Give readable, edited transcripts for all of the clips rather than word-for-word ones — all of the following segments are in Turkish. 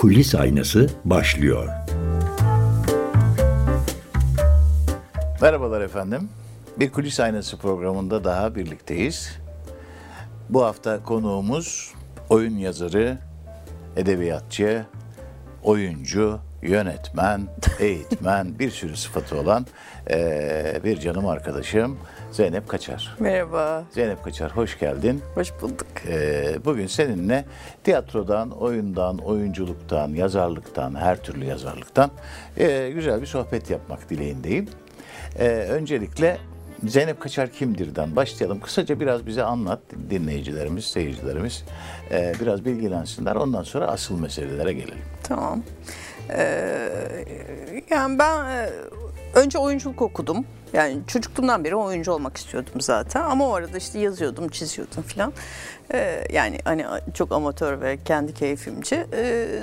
Kulis Aynası başlıyor. Merhabalar efendim. Bir Kulis Aynası programında daha birlikteyiz. Bu hafta konuğumuz oyun yazarı, edebiyatçı, oyuncu, yönetmen, eğitmen, bir sürü sıfatı olan bir canım arkadaşım Zeynep Kaçar. Merhaba. Zeynep Kaçar, hoş geldin. Hoş bulduk. Bugün seninle tiyatrodan, oyundan, oyunculuktan, yazarlıktan, her türlü yazarlıktan güzel bir sohbet yapmak dileğindeyim. Öncelikle Zeynep Kaçar kimdir'den başlayalım. Kısaca biraz bize anlat, dinleyicilerimiz, seyircilerimiz biraz bilgilensinler. Ondan sonra asıl meselelere gelelim. Tamam. Yani ben önce oyunculuk okudum. Yani çocukluğumdan beri oyuncu olmak istiyordum zaten. Ama o arada işte yazıyordum, çiziyordum falan. Yani hani çok amatör ve kendi keyfimce.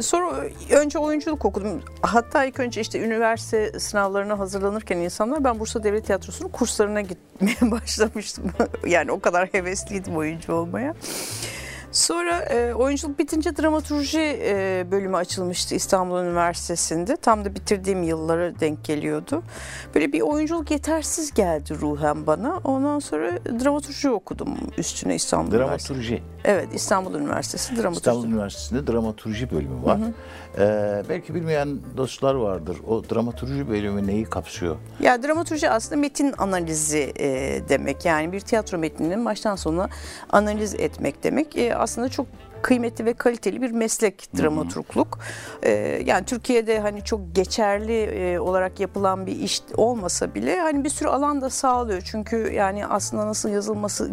Sonra önce oyunculuk okudum. Hatta ilk önce işte üniversite sınavlarına hazırlanırken insanlar, ben Bursa Devlet Tiyatrosu'nun kurslarına gitmeye başlamıştım. Yani o kadar hevesliydim oyuncu olmaya. Sonra oyunculuk bitince dramaturji bölümü açılmıştı İstanbul Üniversitesi'nde. Tam da bitirdiğim yıllara denk geliyordu. Böyle bir oyunculuk yetersiz geldi ruhen bana. Ondan sonra dramaturji okudum üstüne İstanbul Üniversitesi. Dramaturji. Evet, İstanbul Üniversitesi dramaturji. İstanbul Üniversitesi'nde dramaturji bölümü var. Hı hı. Belki bilmeyen dostlar vardır. O dramaturji bölümü neyi kapsıyor? Ya dramaturji aslında metin analizi demek. Yani bir tiyatro metninin baştan sona analiz etmek demek. Aslında çok kıymetli ve kaliteli bir meslek dramaturgluk. Yani Türkiye'de hani çok geçerli olarak yapılan bir iş olmasa bile hani bir sürü alan da sağlıyor. Çünkü yani aslında nasıl yazılması,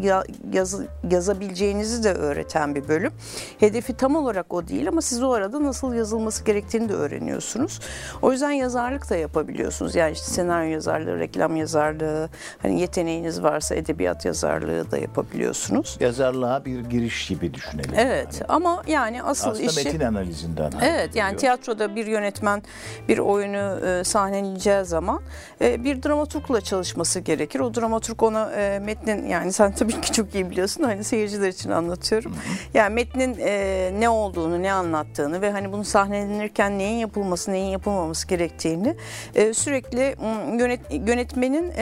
yazabileceğinizi de öğreten bir bölüm. Hedefi tam olarak o değil ama siz o arada nasıl yazılması gerektiğini de öğreniyorsunuz. O yüzden yazarlık da yapabiliyorsunuz. Yani işte senaryo yazarlığı, reklam yazarlığı, hani yeteneğiniz varsa edebiyat yazarlığı da yapabiliyorsunuz. Yazarlığa bir giriş gibi düşünelim. Evet. Yani. Ama yani aslında işi metin analizinden. Evet, yani tiyatroda bir yönetmen bir oyunu sahneleyeceği zaman bir dramaturgla çalışması gerekir. O dramaturg ona metnin, yani sen tabii ki çok iyi biliyorsun, hani seyirciler için anlatıyorum. Hı hı. Yani metnin ne olduğunu, ne anlattığını ve hani bunu sahnelenirken neyin yapılması, neyin yapılmaması gerektiğini sürekli yönetmenin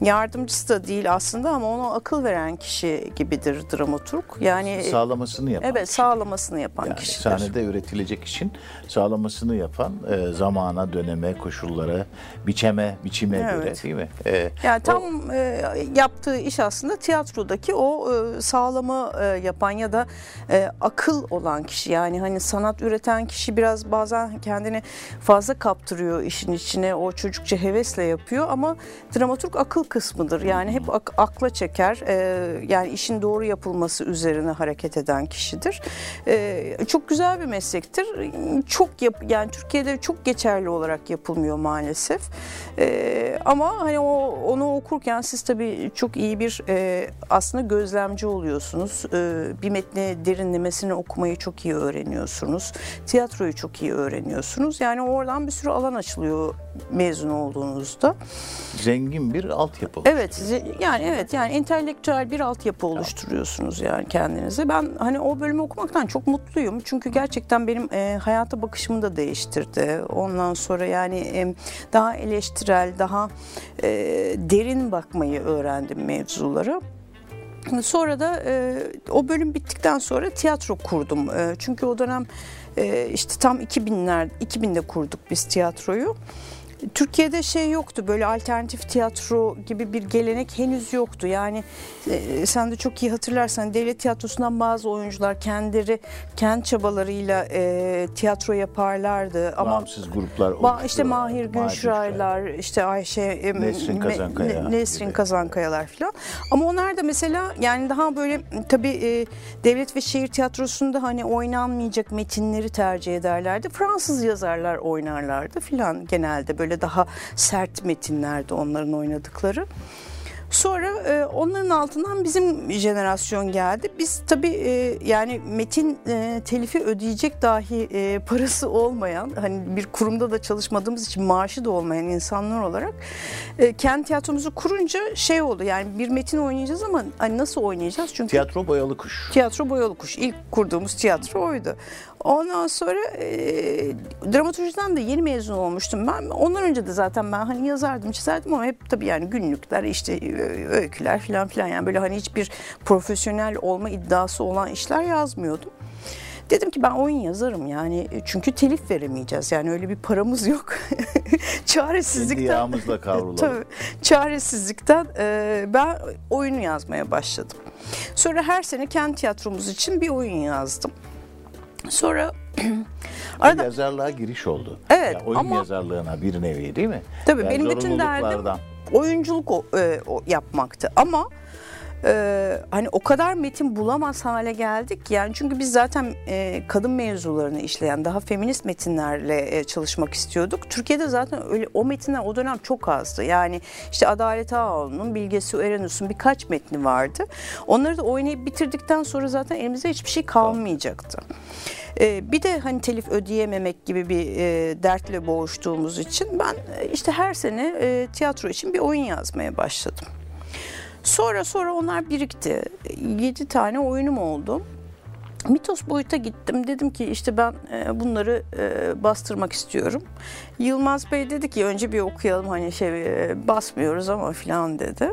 yardımcısı da değil aslında ama ona akıl veren kişi gibidir dramaturg. Yani sağlamasını yapan. Evet, sağlamasını yapan yani kişidir. Sahnede üretilecek için sağlamasını yapan, zamana, döneme, koşullara, biçime evet. Göre değil mi? Yani tam yaptığı iş aslında tiyatrodaki o sağlama yapan ya da akıl olan kişi. Yani hani sanat üreten kişi biraz bazen kendini fazla kaptırıyor işin içine. O çocukça hevesle yapıyor ama dramaturg akıl kısmıdır. Yani hep akla çeker. Yani işin doğru yapılması üzerine hareket eden kişidir. Çok güzel bir meslektir. Yani Türkiye'de çok geçerli olarak yapılmıyor maalesef. Ama hani onu okurken siz tabii çok iyi bir aslında gözlemci oluyorsunuz. Bir metni derinlemesine okumayı çok iyi öğreniyorsunuz. Tiyatroyu çok iyi öğreniyorsunuz. Yani oradan bir sürü alan açılıyor mezun olduğunuzda. Zengin bir altyapı. Evet, yani entelektüel bir altyapı oluşturuyorsunuz yani kendinize. Ben hani o bölümü okumaktan çok mutluyum. Çünkü gerçekten benim hayata bakışımı da değiştirdi. Ondan sonra yani daha eleştirel, daha derin bakmayı öğrendim mevzulara. Sonra da o bölüm bittikten sonra tiyatro kurdum. Çünkü o dönem işte tam 2000'de kurduk biz tiyatroyu. Türkiye'de şey yoktu, böyle alternatif tiyatro gibi bir gelenek henüz yoktu. Yani sen de çok iyi hatırlarsan devlet tiyatrosundan bazı oyuncular kendi çabalarıyla tiyatro yaparlardı. Ama bağımsız gruplar oluşturuyorlar. İşte Mahir Günşiraylar, işte Ayşe, Nesrin Kazankayalar falan. Ama onlar da mesela yani daha böyle tabii devlet ve şehir tiyatrosunda hani oynanmayacak metinleri tercih ederlerdi. Fransız yazarlar oynarlardı falan genelde, böyle daha sert metinlerdi onların oynadıkları. Sonra onların altından bizim jenerasyon geldi. Biz tabii yani metin telifi ödeyecek dahi parası olmayan, hani bir kurumda da çalışmadığımız için maaşı da olmayan insanlar olarak kendi tiyatromuzu kurunca şey oldu. Yani bir metin oynayacağız ama hani nasıl oynayacağız? Çünkü Tiyatro Boyalı Kuş. Tiyatro Boyalı Kuş. İlk kurduğumuz tiyatro oydu. Ondan sonra dramaturjiden de yeni mezun olmuştum ben. Ondan önce de zaten ben hani yazardım, çizerdim ama hep tabii yani günlükler, işte öyküler falan filan, yani böyle hani hiçbir profesyonel olma iddiası olan işler yazmıyordum. Dedim ki ben oyun yazarım yani, çünkü telif veremeyeceğiz yani, öyle bir paramız yok. Çaresizlikten, yağımızla kavrulalım. Tabii, çaresizlikten ben oyunu yazmaya başladım. Sonra her sene kendi tiyatromuz için bir oyun yazdım. Sonra arada yazarlığa giriş oldu. Evet, ya oyun ama yazarlığına bir nevi, değil mi? Tabii yani benim bütün derdim oyunculuk yapmaktı ama hani o kadar metin bulamaz hale geldik yani, çünkü biz zaten kadın mevzularını işleyen daha feminist metinlerle çalışmak istiyorduk. Türkiye'de zaten öyle o metinler o dönem çok azdı. Yani işte Adalet Ağaoğlu'nun, Bilgesi Erenus'un birkaç metni vardı. Onları da oynayıp bitirdikten sonra zaten elimizde hiçbir şey kalmayacaktı. Bir de hani telif ödeyememek gibi bir dertle boğuştuğumuz için ben işte her sene tiyatro için bir oyun yazmaya başladım. Sonra onlar birikti. 7 tane oyunum oldu. Mitos boyuta gittim. Dedim ki işte ben bunları bastırmak istiyorum. Yılmaz Bey dedi ki önce bir okuyalım, hani şey basmıyoruz ama filan dedi.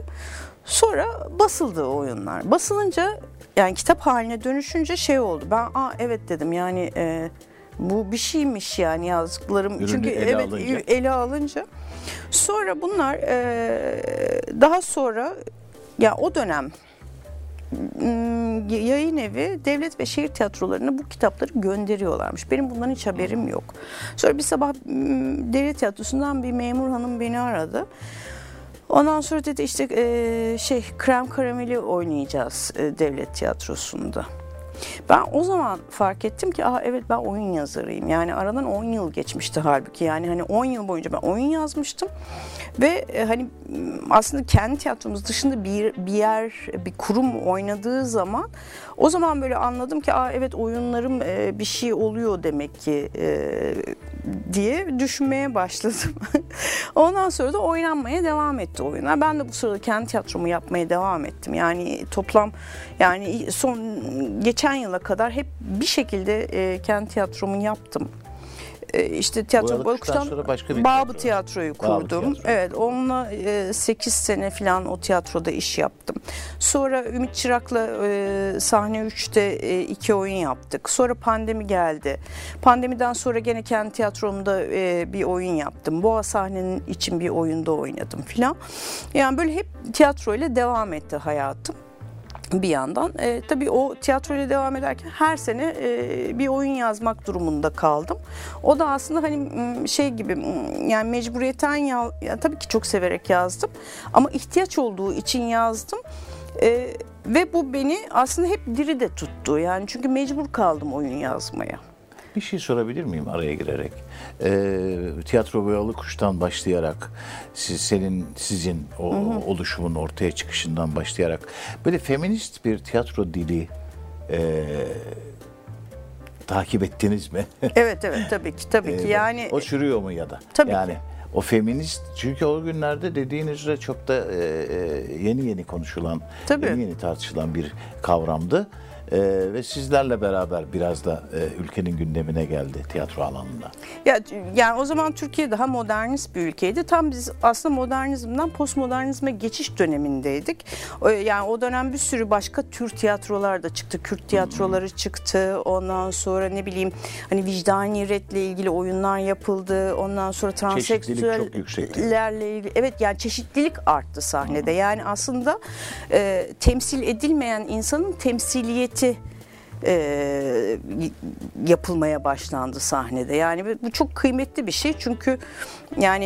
Sonra basıldı oyunlar. Basılınca yani kitap haline dönüşünce şey oldu. Ben evet dedim yani bu bir şeymiş yani yazdıklarım. Ürünü çünkü ele alınca. Sonra bunlar daha sonra ya o dönem yayın evi devlet ve şehir tiyatrolarına bu kitapları gönderiyorlarmış. Benim bundan hiç haberim yok. Sonra bir sabah devlet tiyatrosundan bir memur hanım beni aradı. Ondan sonra dedi işte Krem Karamel'i oynayacağız devlet tiyatrosunda. Ben o zaman fark ettim ki evet ben oyun yazarıyım. Yani aradan 10 yıl geçmişti halbuki. Yani hani 10 yıl boyunca ben oyun yazmıştım. Ve hani aslında kendi tiyatromuz dışında bir kurum oynadığı zaman o zaman böyle anladım ki evet oyunlarım bir şey oluyor demek ki diye düşünmeye başladım. Ondan sonra da oynanmaya devam etti oyunlar. Ben de bu sırada kendi tiyatromu yapmaya devam ettim. Yani toplam yani geçen yıla kadar hep bir şekilde kendi tiyatromu yaptım. İşte tiyatro Babı Tiyatro'yu kurdum. Evet, onunla 8 sene falan o tiyatroda iş yaptım. Sonra Ümit Çırak'la Sahne 3'te 2 oyun yaptık. Sonra pandemi geldi. Pandemiden sonra gene kendi tiyatromda bir oyun yaptım. Boğa Sahnenin için bir oyunda oynadım falan. Yani böyle hep tiyatroyla devam etti hayatım. Bir yandan tabii o tiyatroyla devam ederken her sene bir oyun yazmak durumunda kaldım. O da aslında hani şey gibi yani mecburiyetten yani tabii ki çok severek yazdım ama ihtiyaç olduğu için yazdım. Ve bu beni aslında hep diri de tuttu yani, çünkü mecbur kaldım oyun yazmaya. Bir şey sorabilir miyim araya girerek? Tiyatro Boyalı Kuş'tan başlayarak, sizin o oluşumun ortaya çıkışından başlayarak böyle feminist bir tiyatro dili takip ettiniz mi? Evet tabii ki yani. O sürüyor mu ya da? Tabii yani, ki. O feminist, çünkü o günlerde dediğiniz üzere çok da yeni konuşulan, tabii, yeni tartışılan bir kavramdı. Ve sizlerle beraber biraz da ülkenin gündemine geldi tiyatro alanında. Yani o zaman Türkiye daha modernist bir ülkeydi. Tam biz aslında modernizmden postmodernizme geçiş dönemindeydik. Yani o dönem bir sürü başka tür tiyatrolar da çıktı. Kürt tiyatroları çıktı. Ondan sonra ne bileyim hani vicdani redle ilgili oyunlar yapıldı. Ondan sonra transseksüellerle ilgili. Evet yani çeşitlilik arttı sahnede. Yani aslında temsil edilmeyen insanın temsiliyeti yapılmaya başlandı sahnede. Yani bu çok kıymetli bir şey, çünkü yani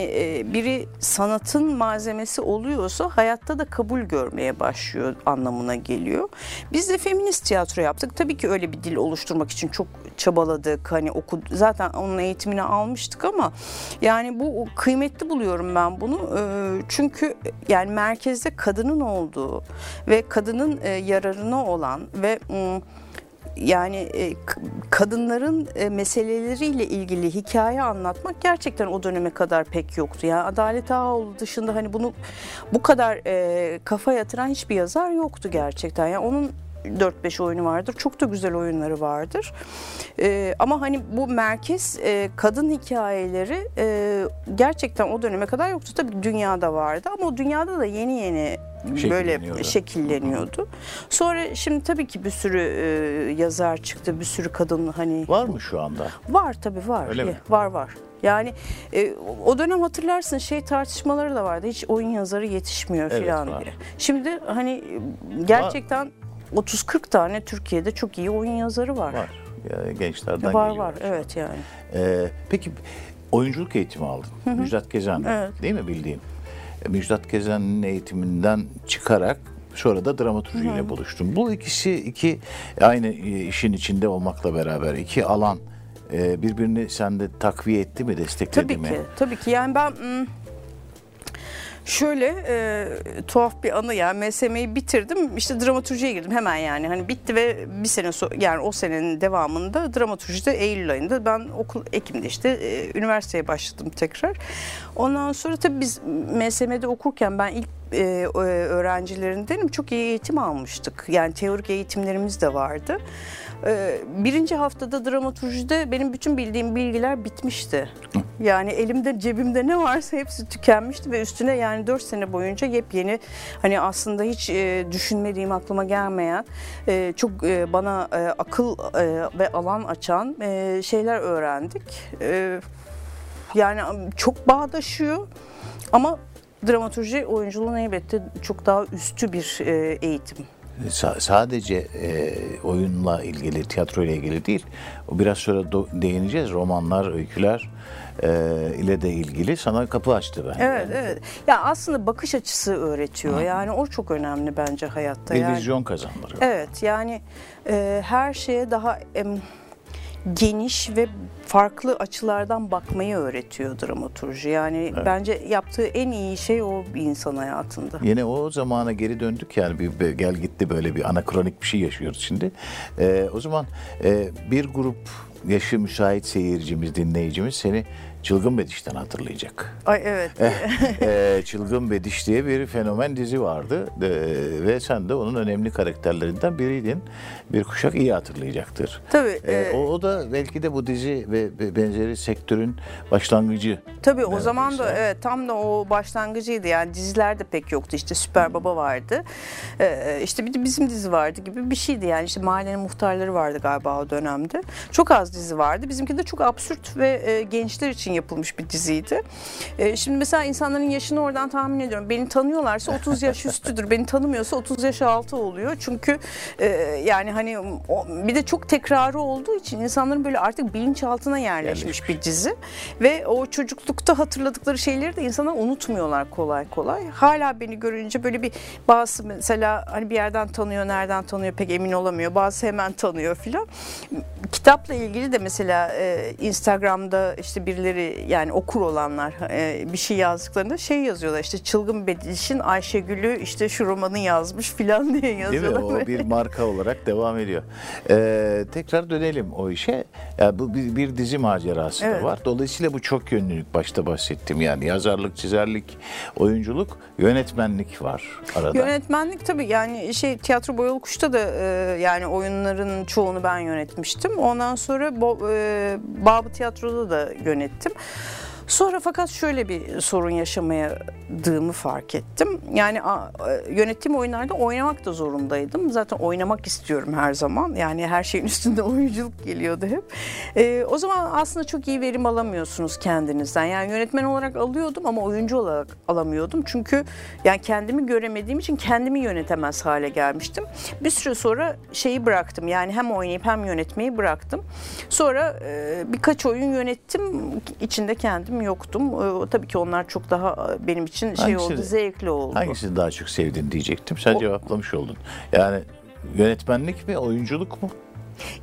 biri sanatın malzemesi oluyorsa hayatta da kabul görmeye başlıyor anlamına geliyor. Biz de feminist tiyatro yaptık. Tabii ki öyle bir dil oluşturmak için çok çabaladık. Hani zaten onun eğitimini almıştık ama yani bu kıymetli buluyorum ben bunu. Çünkü yani merkezde kadının olduğu ve kadının yararına olan ve yani kadınların meseleleriyle ilgili hikaye anlatmak gerçekten o döneme kadar pek yoktu. Yani Adalet Ağaoğlu dışında hani bunu bu kadar kafa yatıran hiçbir yazar yoktu gerçekten. Yani onun 4-5 oyunu vardır. Çok da güzel oyunları vardır. Ama hani bu merkez kadın hikayeleri gerçekten o döneme kadar yoktu. Tabii dünyada vardı ama o dünyada da yeni yeni böyle şekilleniyordu. Sonra şimdi tabii ki bir sürü yazar çıktı, bir sürü kadın hani. Var mı şu anda? Var tabii, var. Öyle mi? Var var. Yani o dönem hatırlarsın şey tartışmaları da vardı. Hiç oyun yazarı yetişmiyor filan diye. Şimdi hani gerçekten 30-40 tane Türkiye'de çok iyi oyun yazarı var. Var. Yani gençlerden var, var. Evet yani. Peki oyunculuk eğitimi aldın. Hı -hı. Müjdat Gezen, evet, değil mi bildiğim? Müjdat Gezen'in eğitiminden çıkarak sonra da dramaturjiyle buluştum. Bu ikisi aynı işin içinde olmakla beraber iki alan birbirini sende takviye etti mi, destekledi mi? Tabii ki, tabii ki. Yani ben şöyle tuhaf bir anı, ya yani MSM'yi bitirdim, işte dramaturjiye girdim hemen, yani hani bitti ve bir sene yani o senenin devamında dramaturjide Eylül ayında ben Ekim'de işte üniversiteye başladım tekrar. Ondan sonra tabii biz MSM'de okurken ben ilk öğrencilerindenim, çok iyi eğitim almıştık, yani teorik eğitimlerimiz de vardı. Birinci haftada dramaturjide benim bütün bildiğim bilgiler bitmişti. Yani elimde, cebimde ne varsa hepsi tükenmişti ve üstüne yani 4 sene boyunca yepyeni, hani aslında hiç düşünmediğim, aklıma gelmeyen, çok bana akıl ve alan açan şeyler öğrendik. Yani çok bağdaşıyor ama dramaturji oyunculuğun elbette çok daha üstü bir eğitim. Sadece oyunla ilgili, tiyatroyla ilgili değil, o biraz sonra değineceğiz, romanlar, öyküler ile de ilgili sana kapı açtı bence. Evet, evet. Ya aslında bakış açısı öğretiyor. Hı. Yani o çok önemli bence hayatta. Bir yani, vizyon kazandırıyor. Evet, yani her şeye daha geniş ve farklı açılardan bakmayı öğretiyor dramaturji. Yani evet, bence yaptığı en iyi şey o bir insan hayatında. Yine o zamana geri döndük yani, bir gel gitti, böyle bir anakronik bir şey yaşıyoruz şimdi. O zaman bir grup yaşı müsait seyircimiz, dinleyicimiz seni Çılgın Bediş'ten hatırlayacak. Ay evet. Çılgın Bediş diye bir fenomen dizi vardı ve sen de onun önemli karakterlerinden biriydin. Bir kuşak iyi hatırlayacaktır. Tabii. O da belki de bu dizi ve benzeri sektörün başlangıcı. Tabii o zaman da evet, tam da o başlangıcıydı. Yani diziler de pek yoktu. İşte Süper Baba vardı. İşte bir de bizim dizi vardı gibi bir şeydi. Yani işte Mahallenin Muhtarları vardı galiba o dönemde. Çok az dizi vardı. Bizimki de çok absürt ve gençler için yapılmış bir diziydi. Şimdi mesela insanların yaşını oradan tahmin ediyorum. Beni tanıyorlarsa 30 yaş üstüdür. Beni tanımıyorsa 30 yaş altı oluyor. Çünkü yani hani bir de çok tekrarı olduğu için insanların böyle artık bilinçaltına yerleşmiş bir dizi. Ve o çocuklukta hatırladıkları şeyleri de insanlar unutmuyorlar kolay kolay. Hala beni görünce böyle bir bazı mesela hani bir yerden tanıyor, nereden tanıyor pek emin olamıyor. Bazı hemen tanıyor filan. Kitapla ilgili de mesela Instagram'da işte birileri, yani okur olanlar bir şey yazdıklarında şey yazıyorlar, işte Çılgın Bediş'in Ayşegül'ü işte şu romanı yazmış filan diye yazıyorlar. Değil mi? O bir marka olarak devam ediyor. Tekrar dönelim o işe. Yani bu bir dizi macerası, evet, da var. Dolayısıyla bu çok yönlülük, başta bahsettim yani yazarlık, çizerlik, oyunculuk, yönetmenlik var arada. Yönetmenlik tabii yani şey, Tiyatro Boyalı Kuş'ta da yani oyunların çoğunu ben yönetmiştim. Ondan sonra Babı Tiyatro'da da yönettim. Sonra fakat şöyle bir sorun yaşamadığımı fark ettim. Yani yönettiğim oyunlarda oynamak da zorundaydım. Zaten oynamak istiyorum her zaman. Yani her şeyin üstünde oyunculuk geliyordu hep. O zaman aslında çok iyi verim alamıyorsunuz kendinizden. Yani yönetmen olarak alıyordum ama oyuncu olarak alamıyordum. Çünkü yani kendimi göremediğim için kendimi yönetemez hale gelmiştim. Bir süre sonra şeyi bıraktım. Yani hem oynayıp hem yönetmeyi bıraktım. Sonra birkaç oyun yönettim. İçinde kendim yoktum. Tabii ki onlar çok daha benim için şey oldu, zevkli oldu. Hangisini daha çok sevdin diyecektim. Sen cevaplamış oldun. Yani yönetmenlik mi, oyunculuk mu?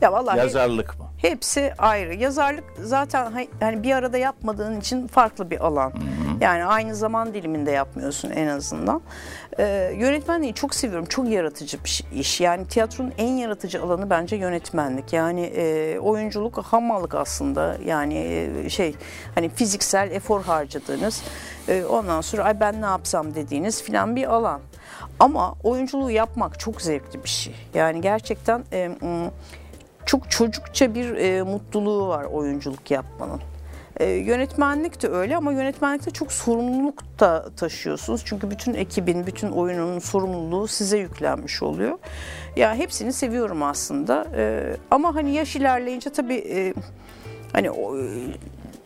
Ya vallahi yazarlık mı? Hepsi ayrı. Yazarlık zaten hani bir arada yapmadığın için farklı bir alan. Hı hı. Yani aynı zaman diliminde yapmıyorsun en azından. Yönetmenliği çok seviyorum. Çok yaratıcı bir iş. Yani tiyatronun en yaratıcı alanı bence yönetmenlik. Yani oyunculuk hamallık aslında. Yani şey, hani fiziksel efor harcadığınız, ondan sonra ay ben ne yapsam dediğiniz filan bir alan. Ama oyunculuğu yapmak çok zevkli bir şey. Yani gerçekten çok çocukça bir mutluluğu var oyunculuk yapmanın. Yönetmenlik de öyle, ama yönetmenlikte çok sorumluluk da taşıyorsunuz. Çünkü bütün ekibin, bütün oyunun sorumluluğu size yüklenmiş oluyor. Ya hepsini seviyorum aslında. Ama hani yaş ilerleyince tabii hani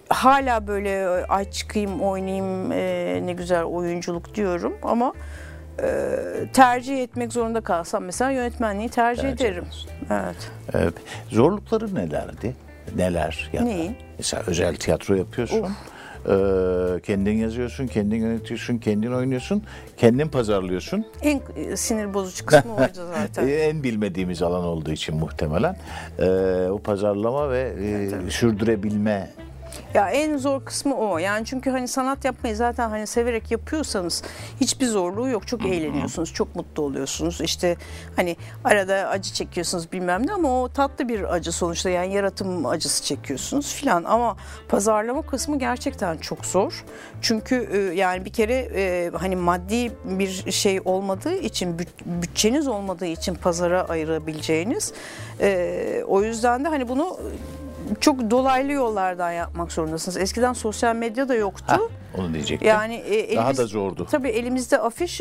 hala böyle ay çıkayım oynayayım ne güzel oyunculuk diyorum, ama tercih etmek zorunda kalsam mesela yönetmenliği tercih ederim. Evet. Evet. Zorlukları nelerdi? Neler? Ya mesela özel tiyatro yapıyorsun, kendin yazıyorsun, kendin yönetiyorsun, kendin oynuyorsun, kendin pazarlıyorsun. En sinir bozucu kısmı oydu zaten. En bilmediğimiz alan olduğu için muhtemelen o pazarlama ve sürdürebilme. Ya en zor kısmı o. Yani çünkü hani sanat yapmayı zaten hani severek yapıyorsanız hiçbir zorluğu yok. Çok eğleniyorsunuz, çok mutlu oluyorsunuz. İşte hani arada acı çekiyorsunuz bilmem ne, ama o tatlı bir acı sonuçta. Yani yaratım acısı çekiyorsunuz filan, ama pazarlama kısmı gerçekten çok zor. Çünkü yani bir kere hani maddi bir şey olmadığı için, bütçeniz olmadığı için pazara ayırabileceğiniz. O yüzden de hani bunu çok dolaylı yollardan yapmak zorundasınız. Eskiden sosyal medya da yoktu. Onu diyecektim. Yani daha da zordu. Tabii elimizde afiş,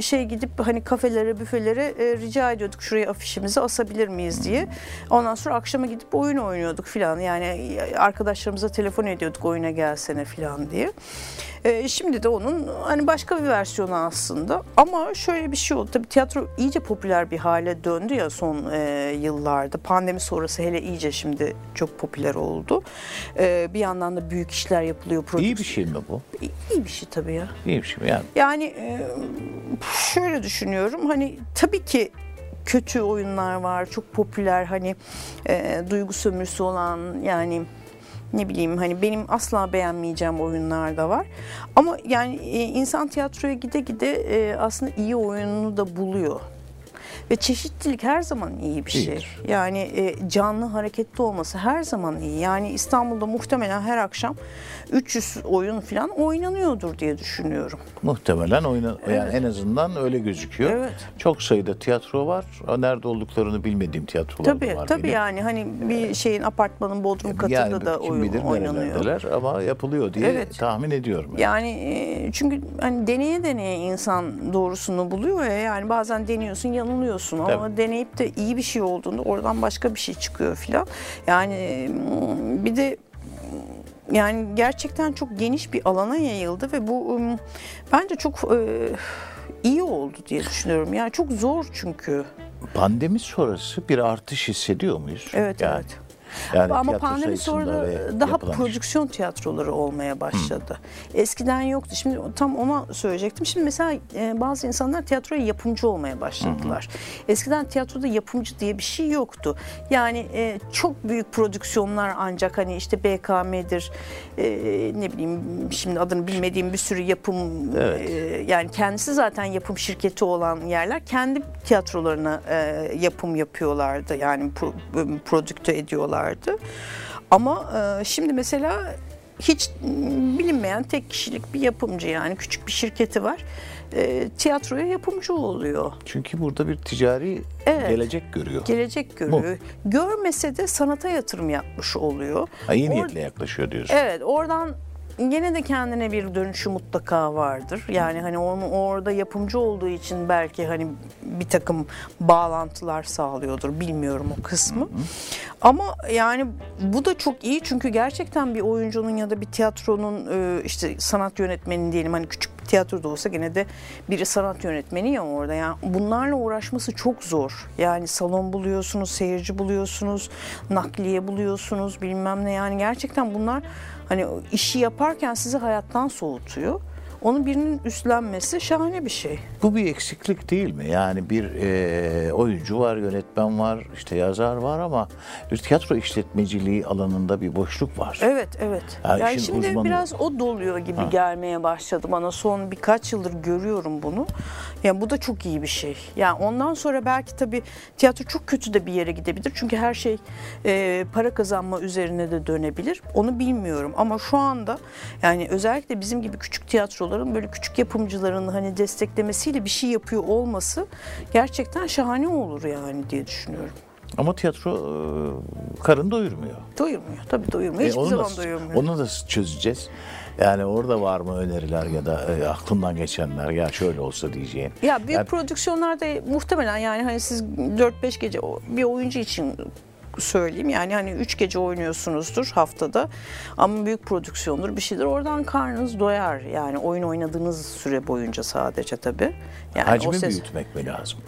şey gidip hani kafelere, büfelere rica ediyorduk, şuraya afişimizi asabilir miyiz diye. Ondan sonra akşama gidip oyun oynuyorduk filan. Yani arkadaşlarımıza telefon ediyorduk, oyuna gelsene filan diye. Şimdi de onun hani başka bir versiyonu aslında. Ama şöyle bir şey oldu. Tabii tiyatro iyice popüler bir hale döndü ya son yıllarda. Pandemi sonrası hele iyice şimdi çok popüler oldu. Bir yandan da büyük işler yapılıyor. İyi bir şey mi bu? İyi bir şey tabii ya. İyi bir şey mi yani? Yani şöyle düşünüyorum. Hani tabii ki kötü oyunlar var. Çok popüler, hani duygu sömürüsü olan, yani ne bileyim hani benim asla beğenmeyeceğim oyunlar da var. Ama yani insan tiyatroya gide gide aslında iyi oyununu da buluyor. Ve çeşitlilik her zaman iyi bir şey. İyidir. Yani canlı, hareketli olması her zaman iyi. Yani İstanbul'da muhtemelen her akşam 300 oyun falan oynanıyordur diye düşünüyorum. Muhtemelen yani en azından öyle gözüküyor. Evet. Çok sayıda tiyatro var. Nerede olduklarını bilmediğim tiyatrolar da var. Tabii yani hani bir şeyin, apartmanın bodrum katında yani da oyun oynanıyor. Ama yapılıyor diye tahmin ediyorum. Yani çünkü hani deneye deneye insan doğrusunu buluyor ya. Yani bazen deniyorsun, yanılıyorsun. Ama deneyip de iyi bir şey olduğunda oradan başka bir şey çıkıyor filan. Yani bir de yani gerçekten çok geniş bir alana yayıldı ve bu bence çok iyi oldu diye düşünüyorum. Yani çok zor çünkü. Pandemi sonrası bir artış hissediyor muyuz? Evet, yani, evet. Yani ama pandemi sonra daha prodüksiyon tiyatroları olmaya başladı. Eskiden yoktu. Şimdi tam ona söyleyecektim. Şimdi mesela bazı insanlar tiyatroya yapımcı olmaya başladılar. Eskiden tiyatroda yapımcı diye bir şey yoktu. Yani çok büyük prodüksiyonlar ancak hani işte BKM'dir, ne bileyim şimdi adını bilmediğim bir sürü yapım, yani kendisi zaten yapım şirketi olan yerler kendi tiyatrolarına yapım yapıyorlardı. Yani prodükte ediyorlar. Ama şimdi mesela hiç bilinmeyen tek kişilik bir yapımcı, yani küçük bir şirketi var, tiyatroya yapımcı oluyor. Çünkü burada bir ticari gelecek görüyor. Gelecek görüyor. Görmese de sanata yatırım yapmış oluyor. İyi niyetle yaklaşıyor diyorsun. Evet, oradan gene de kendine bir dönüşü mutlaka vardır. Yani hani onu orada yapımcı olduğu için belki hani bir takım bağlantılar sağlıyordur. Bilmiyorum o kısmı. Ama yani bu da çok iyi, çünkü gerçekten bir oyuncunun ya da bir tiyatronun işte sanat yönetmeni diyelim, hani küçük bir tiyatroda olsa gene de biri sanat yönetmeni ya orada. Yani bunlarla uğraşması çok zor. Yani salon buluyorsunuz, seyirci buluyorsunuz, nakliye buluyorsunuz, bilmem ne. Yani gerçekten bunlar hani işi yaparken sizi hayattan soğutuyor. Onun birinin üstlenmesi şahane bir şey. Bu bir eksiklik değil mi? Yani bir oyuncu var, yönetmen var, işte yazar var, ama tiyatro işletmeciliği alanında bir boşluk var. Evet, evet. Yani şimdi biraz o doluyor gibi gelmeye başladı bana. Son birkaç yıldır görüyorum bunu. Yani bu da çok iyi bir şey. Yani ondan sonra belki tabii tiyatro çok kötü de bir yere gidebilir. Çünkü her şey para kazanma üzerine de dönebilir. Onu bilmiyorum ama şu anda yani özellikle bizim gibi küçük tiyatroların böyle küçük yapımcıların hani desteklemesiyle bir şey yapıyor olması gerçekten şahane olur yani diye düşünüyorum. Ama tiyatro karın doyurmuyor. Doyurmuyor tabii, doyurmuyor. Hiçbir zaman doyurmuyor. Onu da çözeceğiz. Yani orada var mı öneriler ya da aklından geçenler, ya şöyle olsa diyeceğin? Ya büyük yani, prodüksiyonlarda muhtemelen yani hani siz 4-5 gece bir oyuncu için söyleyeyim yani hani 3 gece oynuyorsunuzdur haftada ama büyük prodüksiyondur bir şeydir, oradan karnınız doyar yani oyun oynadığınız süre boyunca sadece tabii. Yani hacmi büyütmek mi lazım?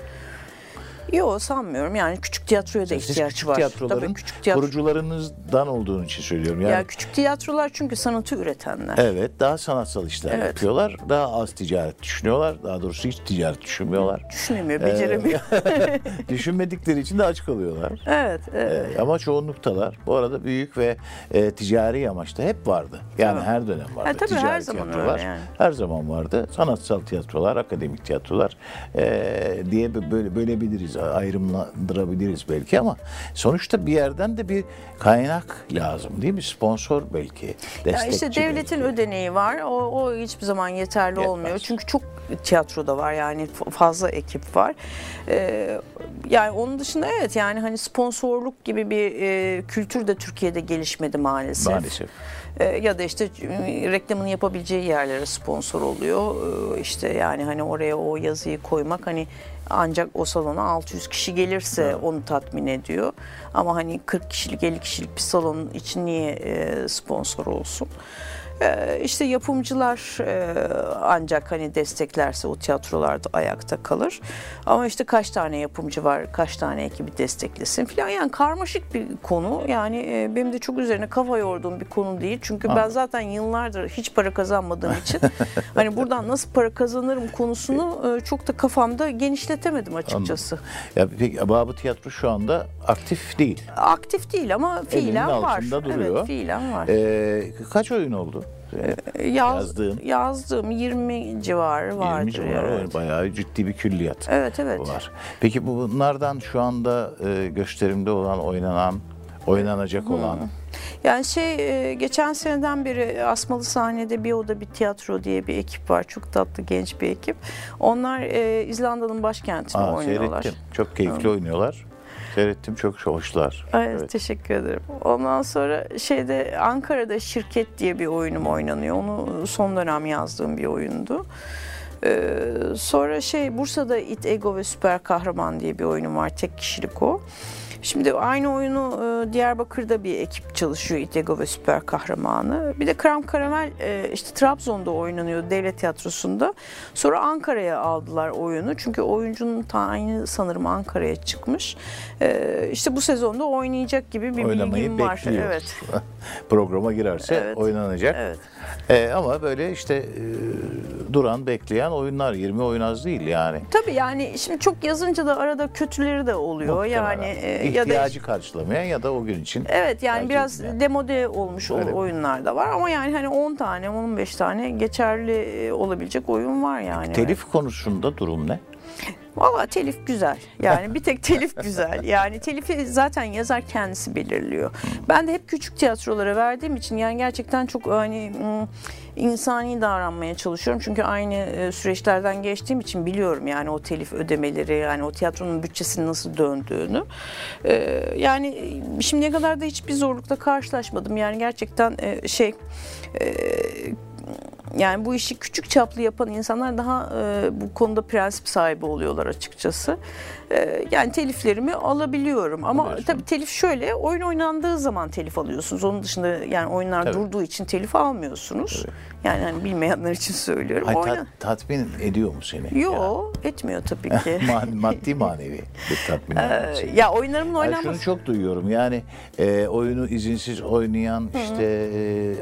Yok, sanmıyorum yani küçük tiyatroya da ihtiyaç var. Tabii küçük tiyatroların kurucularınızdan olduğun için söylüyorum. Yani ya küçük tiyatrolar çünkü sanatı üretenler. Evet, daha sanatsal işler yapıyorlar. Daha az ticaret düşünüyorlar. Daha doğrusu hiç ticaret düşünmüyorlar. Düşünemiyor, beceremiyor. Düşünmedikleri için de aç kalıyorlar. Evet, evet. Ama çoğunluktalar. Bu arada büyük ve ticari amaçta hep vardı. Yani evet, her dönem vardı. Tabii ticari her zaman tiyatrolar, yani. Her zaman vardı. Sanatsal tiyatrolar, akademik tiyatrolar diye böyle bölebiliriz. Ayrımlandırabiliriz belki ama sonuçta bir yerden de bir kaynak lazım değil mi? Sponsor belki, destekçi. Ya işte devletin belki ödeneği var. O hiçbir zaman yeterli Yetmez. Olmuyor. Çünkü çok tiyatroda var yani fazla ekip var. Yani onun dışında evet yani hani sponsorluk gibi bir kültür de Türkiye'de gelişmedi maalesef. Maalesef. Ya da işte reklamını yapabileceği yerlere sponsor oluyor. İşte yani hani oraya o yazıyı koymak hani ancak o salona 600 kişi gelirse onu tatmin ediyor. Ama hani 40 kişilik 50 kişilik bir salonun için niye sponsor olsun? İşte yapımcılar ancak hani desteklerse o tiyatrolarda ayakta kalır. Ama işte kaç tane yapımcı var, kaç tane ekibi desteklesin filan. Yani karmaşık bir konu. Yani benim de çok üzerine kafa yorduğum bir konu değil. Çünkü ben zaten yıllardır hiç para kazanmadığım için hani buradan nasıl para kazanırım konusunu çok da kafamda genişletemedim açıkçası. Ya peki Babı Tiyatro şu anda aktif değil. Aktif değil ama fiilen var. Elinin altında duruyor. Evet, fiilen var. Kaç oyun oldu? Yazdığım 20 civarı vardır. 20 civarı evet. Bayağı ciddi bir külliyat var. Peki bunlardan şu anda gösterimde olan, oynanacak olan? Yani geçen seneden beri Asmalı Sahne'de Bir Oda Bir Tiyatro diye bir ekip var. Çok tatlı genç bir ekip. Onlar İzlanda'nın başkentini oynuyorlar. Seyrettim. Çok keyifli oynuyorlar. Seyrettim, çok hoşlar. Evet, teşekkür ederim. Ondan sonra Ankara'da Şirket diye bir oyunum oynanıyor. Onu son dönem yazdığım bir oyundu. Sonra Bursa'da It, Ego ve Süper Kahraman diye bir oyunum var. Tek kişilik o. Şimdi aynı oyunu Diyarbakır'da bir ekip çalışıyor, It, Ego ve Süper Kahramanı. Bir de Krem Karamel işte Trabzon'da oynanıyor Devlet Tiyatrosu'nda. Sonra Ankara'ya aldılar oyunu. Çünkü oyuncunun tayini sanırım Ankara'ya çıkmış. İşte bu sezonda oynayacak gibi bir bilgim var. Evet. Programa girerse oynanacak. Evet. Ama böyle duran, bekleyen oyunlar, 20 oyun az değil yani. Tabii yani şimdi çok yazınca da arada kötüleri de oluyor. Muhtemelen. Yani ihtiyacı karşılamayan ya da o gün için. Evet yani biraz demode olmuş oyunlar da var ama yani hani 10 tane 15 tane geçerli olabilecek oyun var yani. Telif konusunda durum ne? Valla telif güzel. Yani bir tek telif güzel. Yani telifi zaten yazar kendisi belirliyor. Ben de hep küçük tiyatrolara verdiğim için yani gerçekten çok hani insani davranmaya çalışıyorum. Çünkü aynı süreçlerden geçtiğim için biliyorum yani o telif ödemeleri, yani o tiyatronun bütçesinin nasıl döndüğünü. Yani şimdiye kadar da hiçbir zorlukla karşılaşmadım. Yani gerçekten yani bu işi küçük çaplı yapan insanlar daha bu konuda prensip sahibi oluyorlar açıkçası. Yani teliflerimi alabiliyorum ama tabii telif şöyle, oyun oynandığı zaman telif alıyorsunuz. Onun dışında yani oyunlar durduğu için telif almıyorsunuz. Tabii. Yani hani bilmeyenler için söylüyorum. Tatmin ediyor mu seni? Yok, etmiyor tabii ki. Maddi manevi bir tatmin ediyor seni. Ya oyunlarımın oynanması. Şunu çok duyuyorum yani oyunu izinsiz oynayan,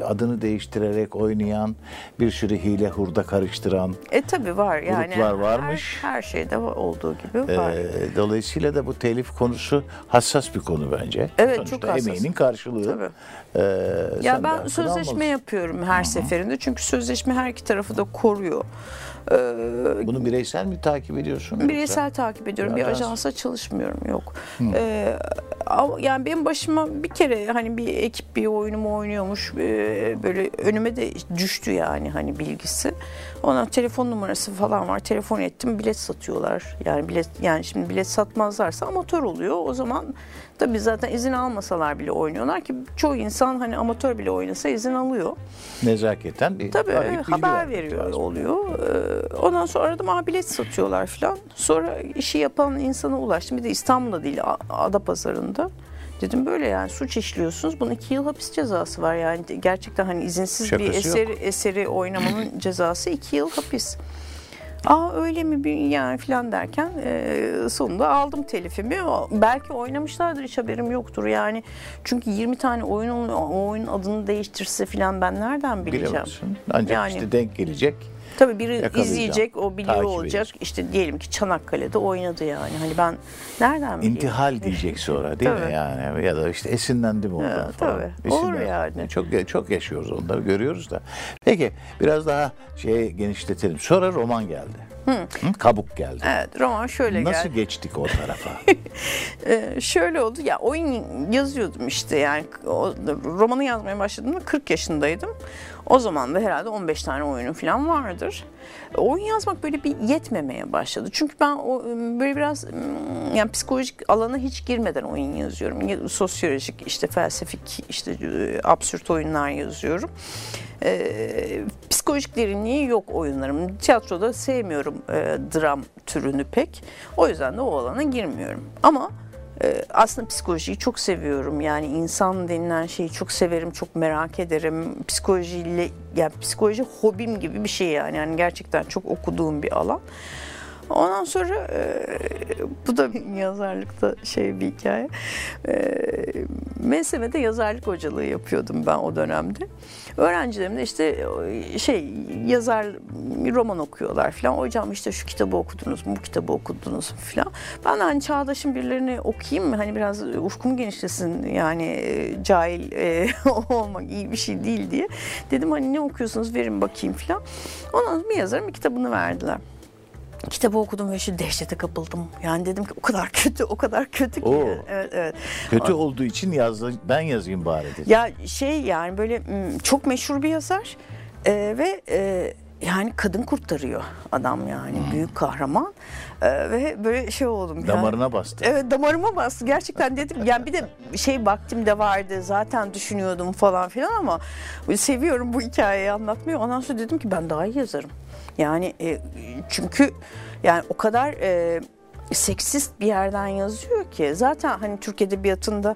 adını değiştirerek oynayan, bir sürü hile hurda karıştıran tabii var yani. Gruplar varmış. Her şeyde olduğu gibi var. Dolayısıyla da bu telif konusu hassas bir konu bence. Evet, sonuçta çok hassas. Emeğinin karşılığı. Ya ben sözleşme yapıyorum her seferinde. Çünkü sözleşme her iki tarafı da koruyor. Bunu bireysel mi takip ediyorsun? Bireysel takip ediyorum. Bir ajansa çalışmıyorum, yok. Yani benim başıma bir kere hani bir ekip bir oyunumu oynuyormuş, böyle önüme de düştü yani hani bilgisi. Ona telefon numarası falan var. Telefon ettim, bilet satıyorlar. Yani bilet, yani şimdi bilet satmazlarsa amatör oluyor. O zaman tabii zaten izin almasalar bile oynuyorlar ki çoğu insan hani amatör bile oynasa izin alıyor. Nezaketen bir tabii haber veriyor oluyor. Ondan sonra aradım, bilet satıyorlar falan. Sonra işi yapan insana ulaştım. Bir de İstanbul'da değil, Adapazarı'nda. Dedim böyle yani suç işliyorsunuz. Bunun 2 yıl hapis cezası var yani. Gerçekten hani izinsiz şakası bir eseri oynamanın cezası 2 yıl hapis. Öyle mi yani filan derken sonunda aldım telifimi. Belki oynamışlardır, hiç haberim yoktur yani. Çünkü 20 tane oyun adını değiştirse filan ben nereden bileceğim? Bilemezsin. Ancak yani, işte denk gelecek. Tabii biri izleyecek, o biliyor olacak. Edecek. İşte diyelim ki Çanakkale'de oynadı yani. Hani ben nereden bileyim? İntihal diyecek sonra değil mi yani? Ya da işte esinlendim oradan falan. Tabii. Olur yani. Çok, çok yaşıyoruz onları, görüyoruz da. Peki biraz daha genişletelim. Sonra roman geldi. Kabuk geldi. Evet, roman şöyle geldi. Nasıl geçtik o tarafa? Şöyle oldu ya, oyun yazıyordum işte yani. Romanı yazmaya başladığımda 40 yaşındaydım. O zaman da herhalde 15 tane oyunum falan vardır. Oyun yazmak böyle bir yetmemeye başladı. Çünkü ben böyle biraz yani psikolojik alana hiç girmeden oyun yazıyorum. Sosyolojik, işte felsefik, işte absürt oyunlar yazıyorum. Psikolojik derinliği yok oyunlarım. Tiyatroda sevmiyorum dram türünü pek. O yüzden de o alana girmiyorum. Ama aslında psikolojiyi çok seviyorum. Yani insan denilen şeyi çok severim, çok merak ederim. Psikolojiyle, yani psikoloji hobim gibi bir şey yani. Yani gerçekten çok okuduğum bir alan. Ondan sonra bu da yazarlıkta bir hikaye. MSM'de yazarlık hocalığı yapıyordum ben o dönemde. Öğrencilerim de işte yazar roman okuyorlar falan. Hocam işte şu kitabı okudunuz mu, bu kitabı okudunuz mu falan. Ben de hani çağdaşın birilerini okuyayım mı? Hani biraz ufkum genişlesin yani, cahil olmak iyi bir şey değil diye. Dedim hani ne okuyorsunuz, verin bakayım falan. Ondan sonra bir yazarın bir kitabını verdiler. Kitabı okudum ve dehşete kapıldım. Yani dedim ki o kadar kötü, o kadar kötü ki. Evet. Kötü olduğu için ben yazayım bari dedim. Ya yani böyle çok meşhur bir yazar ve yani kadın kurtarıyor adam yani, büyük kahraman. Ve böyle oldum. Damarına yani. Bastı. Evet, damarıma bastı. Gerçekten dedim. Yani bir de vaktim de vardı. Zaten düşünüyordum falan filan ama seviyorum bu hikayeyi anlatmayı. Ondan sonra dedim ki ben daha iyi yazarım. Yani çünkü yani o kadar seksist bir yerden yazıyor ki zaten hani Türk edebiyatında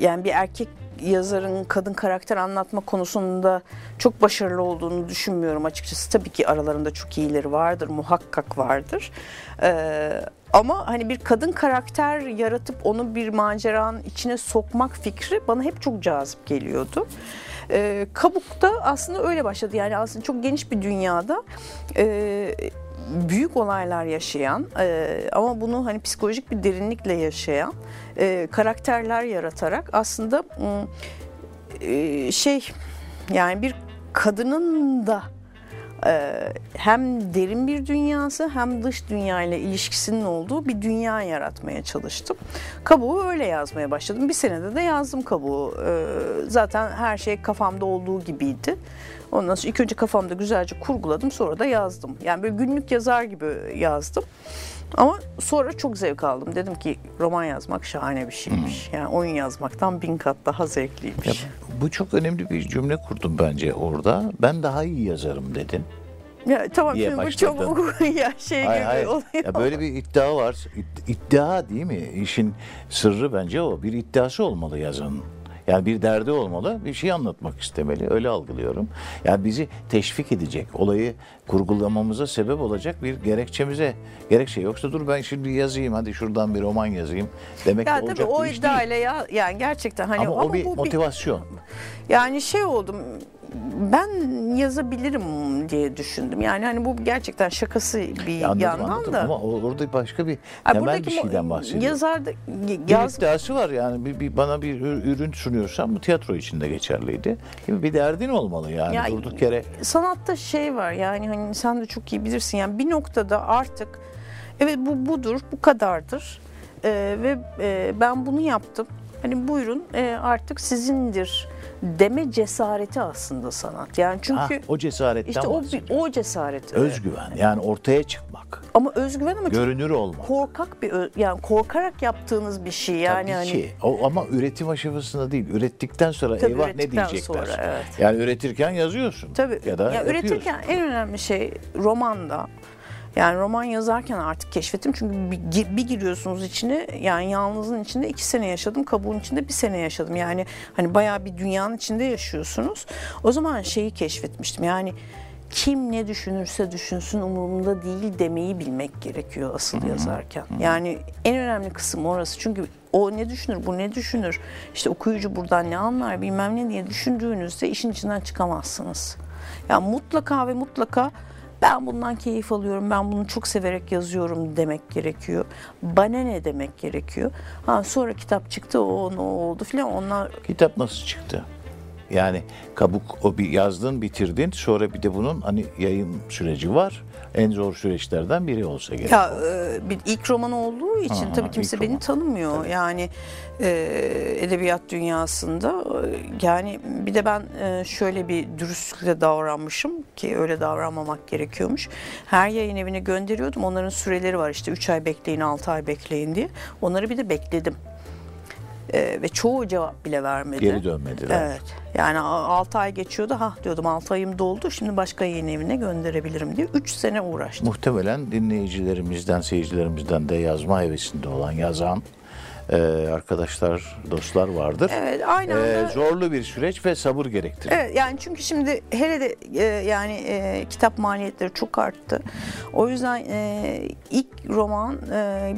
yani bir erkek yazarın kadın karakter anlatma konusunda çok başarılı olduğunu düşünmüyorum açıkçası. Tabii ki aralarında çok iyileri vardır, muhakkak vardır. Ama hani bir kadın karakter yaratıp onu bir maceranın içine sokmak fikri bana hep çok cazip geliyordu. Kabuk da aslında öyle başladı. Yani aslında çok geniş bir dünyada büyük olaylar yaşayan ama bunu hani psikolojik bir derinlikle yaşayan karakterler yaratarak aslında yani bir kadının da hem derin bir dünyası hem dış dünya ile ilişkisinin olduğu bir dünya yaratmaya çalıştım. Kabuğu öyle yazmaya başladım. Bir senede de yazdım kabuğu. Zaten her şey kafamda olduğu gibiydi. Ondan sonra ilk önce kafamda güzelce kurguladım, sonra da yazdım. Yani böyle günlük yazar gibi yazdım. Ama sonra çok zevk aldım. Dedim ki roman yazmak şahane bir şeymiş. Yani oyun yazmaktan 1000 kat daha zevkliymiş. Ya, bu çok önemli bir cümle kurdum bence orada. Ben daha iyi yazarım dedin. Ya tamam, şimdi bu çok ya hayır. Gibi oluyor. Ya böyle bir iddia var. İddia değil mi? İşin sırrı bence o. Bir iddiası olmalı yazanın. Yani bir derdi olmalı, bir şey anlatmak istemeli. Öyle algılıyorum. Yani bizi teşvik edecek, olayı kurgulamamıza sebep olacak bir gerekçe. Yoksa dur ben şimdi yazayım, hadi şuradan bir roman yazayım demek de olacak bir iş değil. Ya tabii o iddiayla yani gerçekten hani ama o bir motivasyon. Yani oldum. ben yazabilirim diye düşündüm. Yani hani bu gerçekten şakası bir yandan da. Ama orada başka bir temel bir şeyden bahsediyor. Yazarda bir iddiası var yani. Bana bir ürün sunuyorsan bu tiyatro içinde geçerliydi. Bir derdin olmalı yani ya, durduk yere. Sanatta şey var yani hani sen de çok iyi bilirsin yani bir noktada artık evet bu budur, bu kadardır ve ben bunu yaptım. Hani buyurun artık sizindir deme cesareti aslında sanat. Yani çünkü o cesaretten işte o cesaret. Özgüven yani ortaya çıkmak. Ama özgüven ama görünür olmak. Korkak bir yani korkarak yaptığınız bir şey yani hani. Tabii ki. Ama üretim aşamasında değil. Ürettikten sonra tabii eyvah ne diyecekler. Sonra, evet. Yani üretirken yazıyorsun. Tabii. Ya da üretirken en önemli şey romanda. Yani roman yazarken artık keşfettim çünkü bir giriyorsunuz içine yani yalnızlığın içinde 2 sene yaşadım, kabuğun içinde 1 sene yaşadım. Yani hani bayağı bir dünyanın içinde yaşıyorsunuz. O zaman şeyi keşfetmiştim yani kim ne düşünürse düşünsün umurumda değil demeyi bilmek gerekiyor asıl yazarken. Yani en önemli kısım orası çünkü o ne düşünür, bu ne düşünür, işte okuyucu buradan ne anlar bilmem ne diye düşündüğünüzde işin içinden çıkamazsınız. Yani mutlaka ve mutlaka ben bundan keyif alıyorum, ben bunu çok severek yazıyorum demek gerekiyor. Bana ne demek gerekiyor? Sonra kitap çıktı, o oldu filan onlar... Kitap nasıl çıktı? Yani kabuk, yazdın, bitirdin, sonra bir de bunun hani yayın süreci var. En zor süreçlerden biri olsa gerek. Ya, bir ilk roman olduğu için tabii kimse beni tanımıyor. Tabii. Yani edebiyat dünyasında. Yani bir de ben şöyle bir dürüstlükle davranmışım ki öyle davranmamak gerekiyormuş. Her yayın evine gönderiyordum. Onların süreleri var işte 3 ay bekleyin, 6 ay bekleyin diye. Onları bir de bekledim. Ve çoğu cevap bile vermedi. Geri dönmediler. Evet. Yani 6 ay geçiyordu. Diyordum 6 ayım doldu. Şimdi başka yayın evine gönderebilirim diye. 3 sene uğraştım. Muhtemelen dinleyicilerimizden, seyircilerimizden de yazma hevesinde olan, yazan arkadaşlar, dostlar vardır. Evet, aynen. Zorlu bir süreç ve sabır gerektirir. Evet, yani çünkü şimdi hele de yani kitap maliyetleri çok arttı. O yüzden ilk roman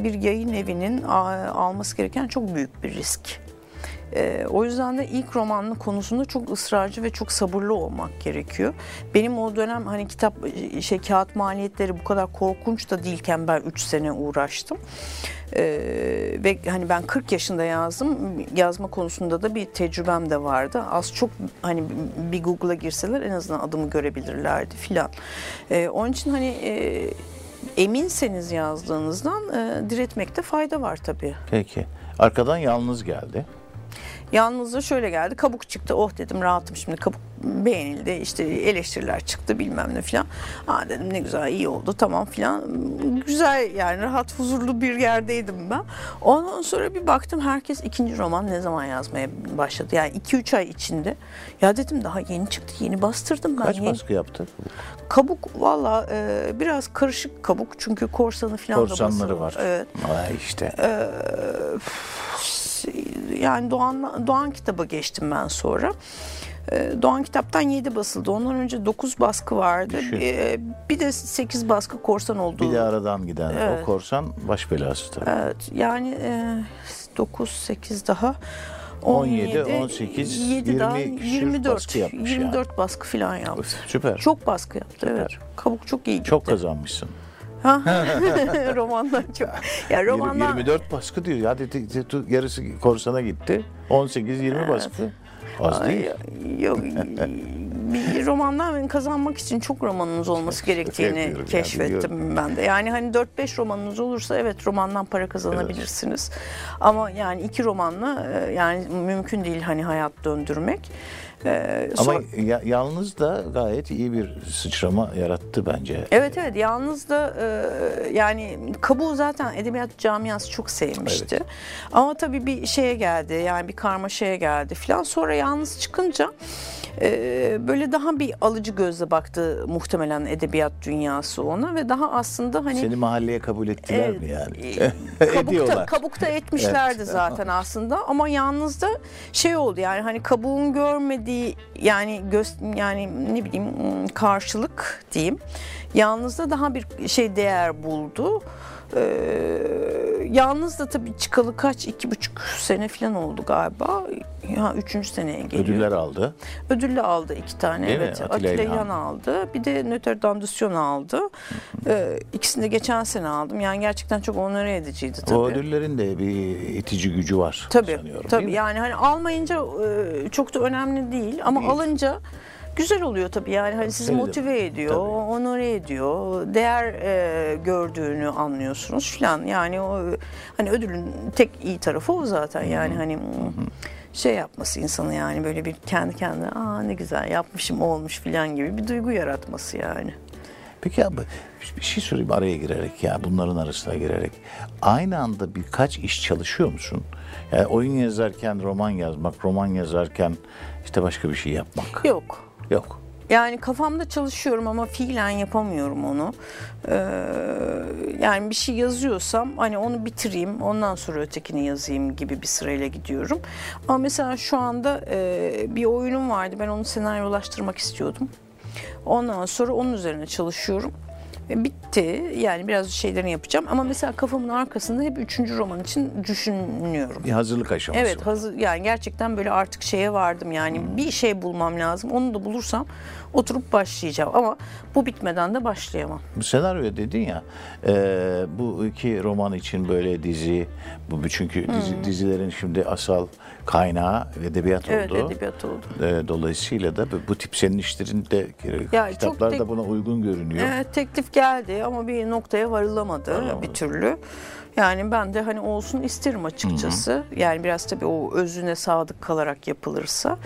bir yayın evinin alması gereken çok büyük bir risk. O yüzden de ilk romanın konusunda çok ısrarcı ve çok sabırlı olmak gerekiyor. Benim o dönem hani kitap kağıt maliyetleri bu kadar korkunç da değilken ben 3 sene uğraştım. Ve hani ben 40 yaşında yazdım. Yazma konusunda da bir tecrübem de vardı. Az çok hani bir Google'a girseler en azından adımı görebilirlerdi filan. Onun için hani eminseniz yazdığınızdan diretmekte fayda var tabii. Peki. Arkadan yalnız geldi. Yalnızca şöyle geldi, kabuk çıktı, oh dedim rahatım şimdi, kabuk beğenildi, işte eleştiriler çıktı bilmem ne filan. Dedim ne güzel, iyi oldu, tamam filan, güzel yani rahat, huzurlu bir yerdeydim ben. Ondan sonra bir baktım herkes ikinci roman ne zaman yazmaya başladı, yani 2-3 ay içinde. Ya dedim daha yeni çıktı, yeni bastırdım ben. Kaç baskı yaptı? Kabuk valla biraz karışık kabuk çünkü korsanı filan da basıldı. Korsanları var. Evet. İşte. Yani Doğan Kitap'a geçtim ben sonra. Doğan Kitap'tan 7 basıldı. Ondan önce 9 baskı vardı. Bir de 8 baskı korsan oldu. Bir de aradan giden o korsan baş belası tabii. Evet, yani 9, 8 daha. 17, 18, 24 yapmış 24 yani. Baskı falan yaptı. Süper. Çok baskı yaptı. Süper. Evet. Kabuk çok iyi gitti. Çok kazanmışsın. Romandan çok. Ya romandan 24 baskı diyor. Ya yarısı korsana gitti. 18-20 evet. Baskı. Az değil. Yok. Bir romandan kazanmak için çok romanınız olması gerektiğini keşfettim yani, ben de. Yani hani 4-5 romanınız olursa evet romandan para kazanabilirsiniz. Evet. Ama yani 2 romanla yani mümkün değil hani hayat döndürmek. Ama yalnız da gayet iyi bir sıçrama yarattı bence. Evet evet, yalnız da yani kabuğu zaten edebiyat camiası çok sevmişti. Evet. Ama tabii bir şeye geldi yani bir karmaşaya geldi filan. Sonra yalnız çıkınca böyle daha bir alıcı gözle baktı muhtemelen edebiyat dünyası ona ve daha aslında hani... Seni mahalleye kabul ettiler mi yani? Ediyorlar. Kabukta etmişlerdi evet. Zaten aslında ama yalnız da şey oldu yani hani kabuğun görmediği yani yani ne bileyim karşılık diyeyim. Yalnız da daha bir şey değer buldu. Yalnız da tabii çıkalı kaç, 2,5 sene falan oldu galiba. Ya 3. seneye geliyor. Ödüller aldı. Ödüllü aldı 2 tane. Değil evet. Mi? Attila İlhan aldı. Bir de Notre Dame Dansiyon aldı. İkisini de geçen sene aldım. Yani gerçekten çok onore ediciydi tabii. O ödüllerin de bir itici gücü var. Tabii. Sanıyorum, tabii. Yani hani almayınca çok da önemli değil ama değil. Alınca güzel oluyor tabii, yani hani sizi motive ediyor, tabii. Onore ediyor, değer gördüğünü anlıyorsunuz filan. Yani o hani ödülün tek iyi tarafı o zaten. Yani hani şey yapması insanı, yani böyle bir kendi kendine aa ne güzel yapmışım olmuş filan gibi bir duygu yaratması yani. Peki abi bir şey sorayım araya girerek, ya bunların arasına girerek. Aynı anda birkaç iş çalışıyor musun? Yani oyun yazarken roman yazmak, roman yazarken işte başka bir şey yapmak. Yok. Yok. Yani kafamda çalışıyorum ama fiilen yapamıyorum onu. Yani bir şey yazıyorsam hani onu bitireyim, ondan sonra ötekini yazayım gibi bir sırayla gidiyorum. Ama mesela şu anda bir oyunum vardı, ben onu senaryolaştırmak istiyordum. Ondan sonra onun üzerine çalışıyorum. Bitti. Yani biraz şeylerini yapacağım. Ama mesela kafamın arkasında hep 3. roman için düşünüyorum. Bir hazırlık aşaması. Evet. Hazır, yani gerçekten böyle artık şeye vardım. Yani bir şey bulmam lazım. Onu da bulursam oturup başlayacağım. Ama bu bitmeden de başlayamam. Bu senaryo dedin ya. Bu 2 roman için böyle dizi. Bu çünkü dizilerin şimdi asal kaynağı edebiyat oldu. Evet, edebiyat oldu. Dolayısıyla da bu tip senin işlerin de kitaplar da buna uygun görünüyor. Evet, teklif geldi ama bir noktaya varılamadı bir türlü. Yani ben de hani olsun isterim açıkçası. Yani biraz tabii o özüne sadık kalarak yapılırsa.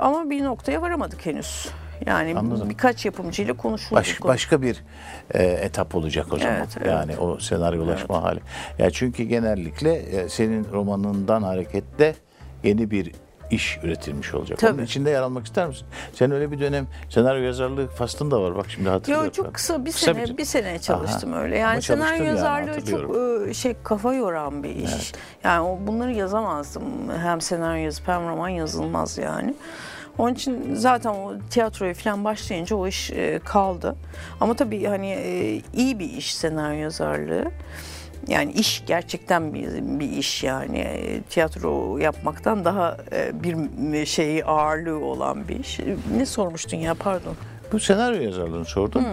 Ama bir noktaya varamadık henüz. Yani anladım. Birkaç yapımcıyla konuşulduk. Başka bir etap olacak o zaman. Evet, evet. Yani o senaryolaşma hali. Ya çünkü genellikle senin romanından hareketle yeni bir iş üretilmiş olacak. Tabii. Onun içinde yer almak ister misin? Sen öyle bir dönem senaryo yazarlığı faslın da var. Bak şimdi hatırlıyorum. Yok, çok kısa bir sene çalıştım. Aha, öyle. Yani senaryo yazarlığı çok kafa yoran bir iş. Evet. Yani bunları yazamazdım. Hem senaryo yazıp hem roman yazılmaz yani. Onun için zaten o tiyatroya falan başlayınca o iş kaldı. Ama tabii hani iyi bir iş senaryo yazarlığı. Yani iş gerçekten bir iş yani. Tiyatro yapmaktan daha bir şeyi ağırlığı olan bir iş. Ne sormuştun ya, pardon. Bu senaryo yazarlığını sordum.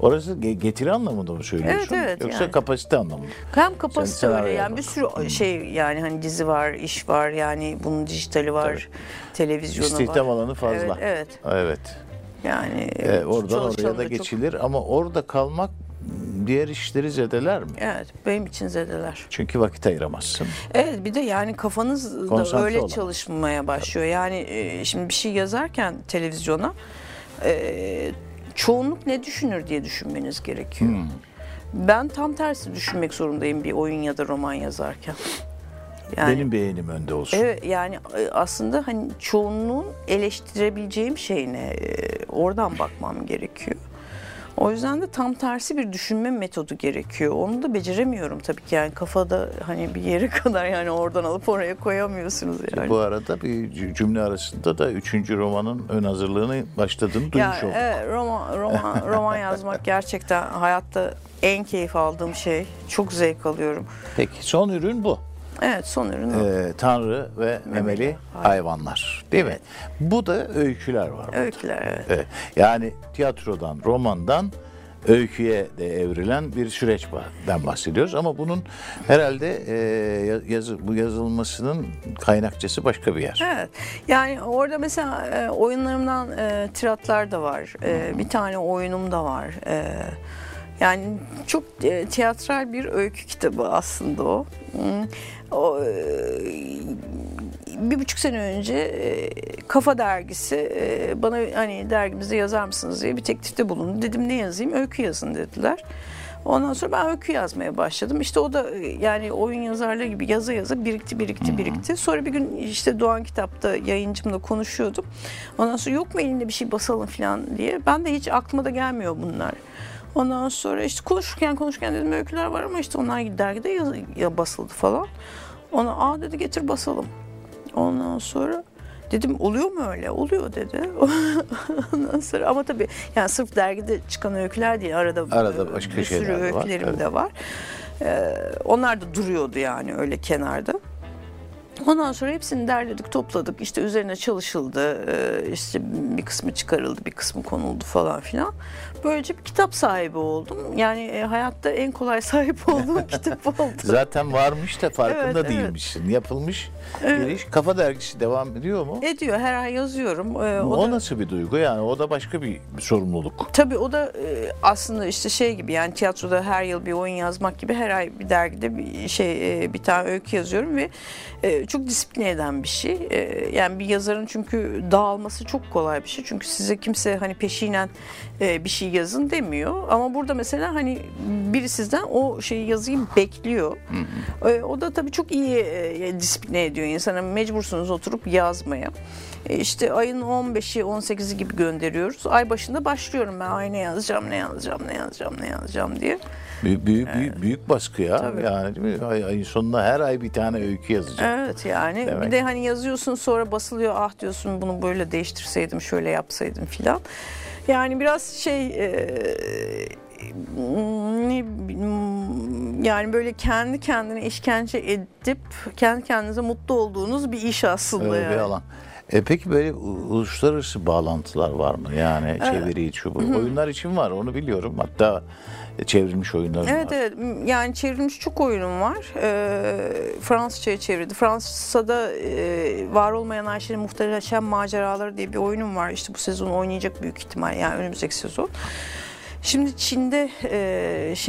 Orası getiri anlamında mı söylüyorsun? Evet, evet, yoksa yani kapasite anlamında? Hem kapasite öyle yani, bir sürü şey yani hani dizi var, iş var yani, bunun dijitali var, tabii, televizyonu İstihdam var. İstihdam alanı fazla. Evet. Evet. Yani oradan oraya da geçilir çok... ama orada kalmak diğer işleri zedeler mi? Evet, benim için zedeler. Çünkü vakit ayıramazsın. Evet, bir de yani kafanız konsantre da öyle olan çalışmaya başlıyor. Yani şimdi bir şey yazarken televizyona çoğunluk ne düşünür diye düşünmeniz gerekiyor. Ben tam tersi düşünmek zorundayım bir oyun ya da roman yazarken. Yani, benim beğenim önde olsun. Evet, yani aslında hani çoğunluğun eleştirebileceğim şeyine oradan bakmam gerekiyor. O yüzden de tam tersi bir düşünme metodu gerekiyor. Onu da beceremiyorum tabii ki. Yani kafada hani bir yere kadar yani oradan alıp oraya koyamıyorsunuz yani. Bu arada bir cümle arasında da 3. romanın ön hazırlığını başladığını duymuş olduk. Evet, roman yazmak gerçekten hayatta en keyif aldığım şey. Çok zevk alıyorum. Peki son ürün bu. Evet, son ürün Tanrı ve Memeli Hayvanlar değil mi? Bu da öyküler var. Öyküler evet. Yani tiyatrodan, romandan öyküye de evrilen bir süreçten bahsediyoruz. Ama bunun herhalde yazılmasının kaynakçası başka bir yer. Evet. Yani orada mesela oyunlarımdan tiratlar da var. Bir tane oyunum da var. Yani çok tiyatral bir öykü kitabı aslında o. 1,5 sene önce Kafa dergisi bana hani dergimizde yazar mısınız diye bir teklifte bulundu. Dedim ne yazayım? Öykü yazın dediler. Ondan sonra ben öykü yazmaya başladım. İşte o da yani oyun yazarları gibi yaza yaza birikti. Sonra bir gün işte Doğan Kitap'ta yayıncımla konuşuyordum. Ondan sonra yok mu elinde bir şey basalım falan diye. Ben de hiç aklıma da gelmiyor bunlar. Ondan sonra işte konuşurken dedim öyküler var ama işte onlar dergide ya basıldı falan. Ona dedi getir basalım. Ondan sonra Dedim oluyor mu öyle? Oluyor dedi. Ondan sonra ama tabii yani sırf dergide çıkan öyküler değil. Arada başka bir sürü öykülerim de var. Onlar da duruyordu yani öyle kenarda. Ondan sonra hepsini derledik, topladık. İşte üzerine çalışıldı. İşte bir kısmı çıkarıldı, bir kısmı konuldu falan filan. Böylece bir kitap sahibi oldum. Yani hayatta en kolay sahip olduğum kitap oldu. Zaten varmış da farkında değilmişsin. Evet. Yapılmış bir iş. Kafa dergisi devam ediyor mu? Ediyor. Her ay yazıyorum. O da nasıl bir duygu? Yani o da başka bir sorumluluk. Tabii o da aslında işte şey gibi, yani tiyatroda her yıl bir oyun yazmak gibi, her ay bir dergide bir tane öykü yazıyorum ve çok disipline eden bir şey. Yani bir yazarın çünkü dağılması çok kolay bir şey. Çünkü size kimse hani peşinen bir şey yazın demiyor. Ama burada mesela hani biri sizden o şeyi yazayım bekliyor. O da tabii çok iyi disipline ediyor insana. Mecbursunuz oturup yazmaya. İşte ayın 15'i 18'i gibi gönderiyoruz. Ay başında başlıyorum ben. Ay ne yazacağım, ne yazacağım, ne yazacağım, ne yazacağım diye. Büyük baskı ya. Tabii. Yani değil mi? Ayın sonunda her ay bir tane öykü yazacağım. Evet yani. Demek. Bir de hani yazıyorsun, sonra basılıyor. Ah diyorsun, bunu böyle değiştirseydim, şöyle yapsaydım filan. Yani biraz şey... yani böyle kendi kendine işkence edip kendi kendinize mutlu olduğunuz bir iş aslında. Öyle yani. Bir alan. Peki böyle uluslararası bağlantılar var mı? Yani evet. Çeviri, şu bu. Oyunlar için var, onu biliyorum. Hatta çevrilmiş oyunlarım var. Evet, yani çevrilmiş çok oyunum var. Fransızca'ya çevrildi. Fransa'da Var Olmayan Ayşe'nin Muhteşem Maceraları diye bir oyunum var. İşte bu sezon oynayacak büyük ihtimal, yani önümüzdeki sezon. Şimdi Çin'de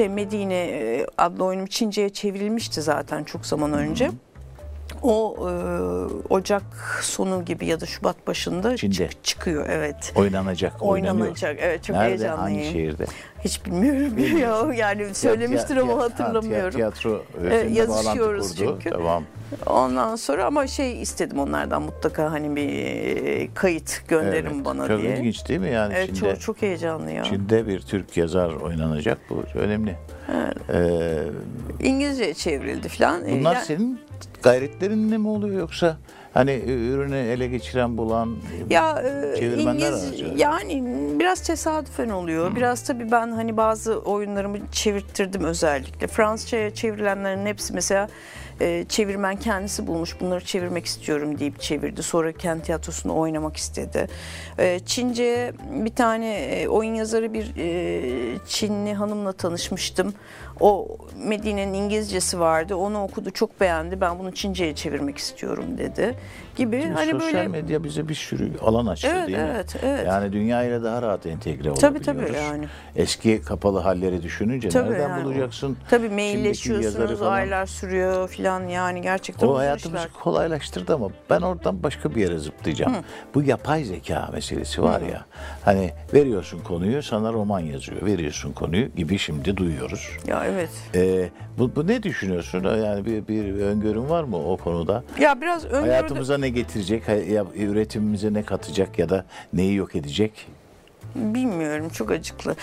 Medine adlı oyunum Çince'ye çevrilmişti zaten çok zaman önce. O Ocak sonu gibi ya da Şubat başında Çin'de çıkıyor, evet. Oynanacak, evet, çok heyecanlıyım. Nerede, hangi şehirde? Hiç bilmiyorum ya, yani söylemiştir ama hatırlamıyorum. Tiyatro yazışıyoruz çünkü. Devam. Ondan sonra ama istedim onlardan mutlaka hani bir kayıt gönderin bana çok diye. Çok ilginç değil mi yani? Evet, Çin'de, çok heyecanlı ya. Çin'de bir Türk yazar oynanacak, bu önemli. Evet. İngilizce'ye çevrildi falan. Bunlar yani, senin gayretlerinle mi oluyor yoksa? Hani ürünü ele geçiren, bulan ya, çevirmenler aracı. Yani biraz tesadüfen oluyor. Biraz tabii ben hani bazı oyunlarımı çevirttirdim özellikle. Fransızca'ya çevrilenlerin hepsi mesela çevirmen kendisi bulmuş. Bunları çevirmek istiyorum deyip çevirdi. Sonra kendi tiyatrosunda oynamak istedi. Çince'ye bir tane oyun yazarı, bir Çinli hanımla tanışmıştım. O Medine'nin İngilizcesi vardı. Onu okudu, çok beğendi. Ben bunu Çince'ye çevirmek istiyorum dedi. Gibi. Şimdi hani sosyal medya bize bir sürü alan açtı, değil mi? Evet. Yani dünyayla daha rahat entegre olabiliyoruz. Tabii yani. Eski kapalı halleri düşününce nereden bulacaksın? Tabii mailleşiyorsunuz, aylar sürüyor filan, yani gerçekten. O hayatımızı kolaylaştırdı ama ben oradan başka bir yere zıplayacağım. Bu yapay zeka meselesi var ya. Hani veriyorsun konuyu, sana roman yazıyor. Veriyorsun konuyu gibi şimdi duyuyoruz. Ya evet. Bu ne düşünüyorsun? Yani bir öngörün var mı o konuda? Ya biraz hayatımıza ne getirecek, üretimimize ne katacak ya da neyi yok edecek? Bilmiyorum, çok acıklı.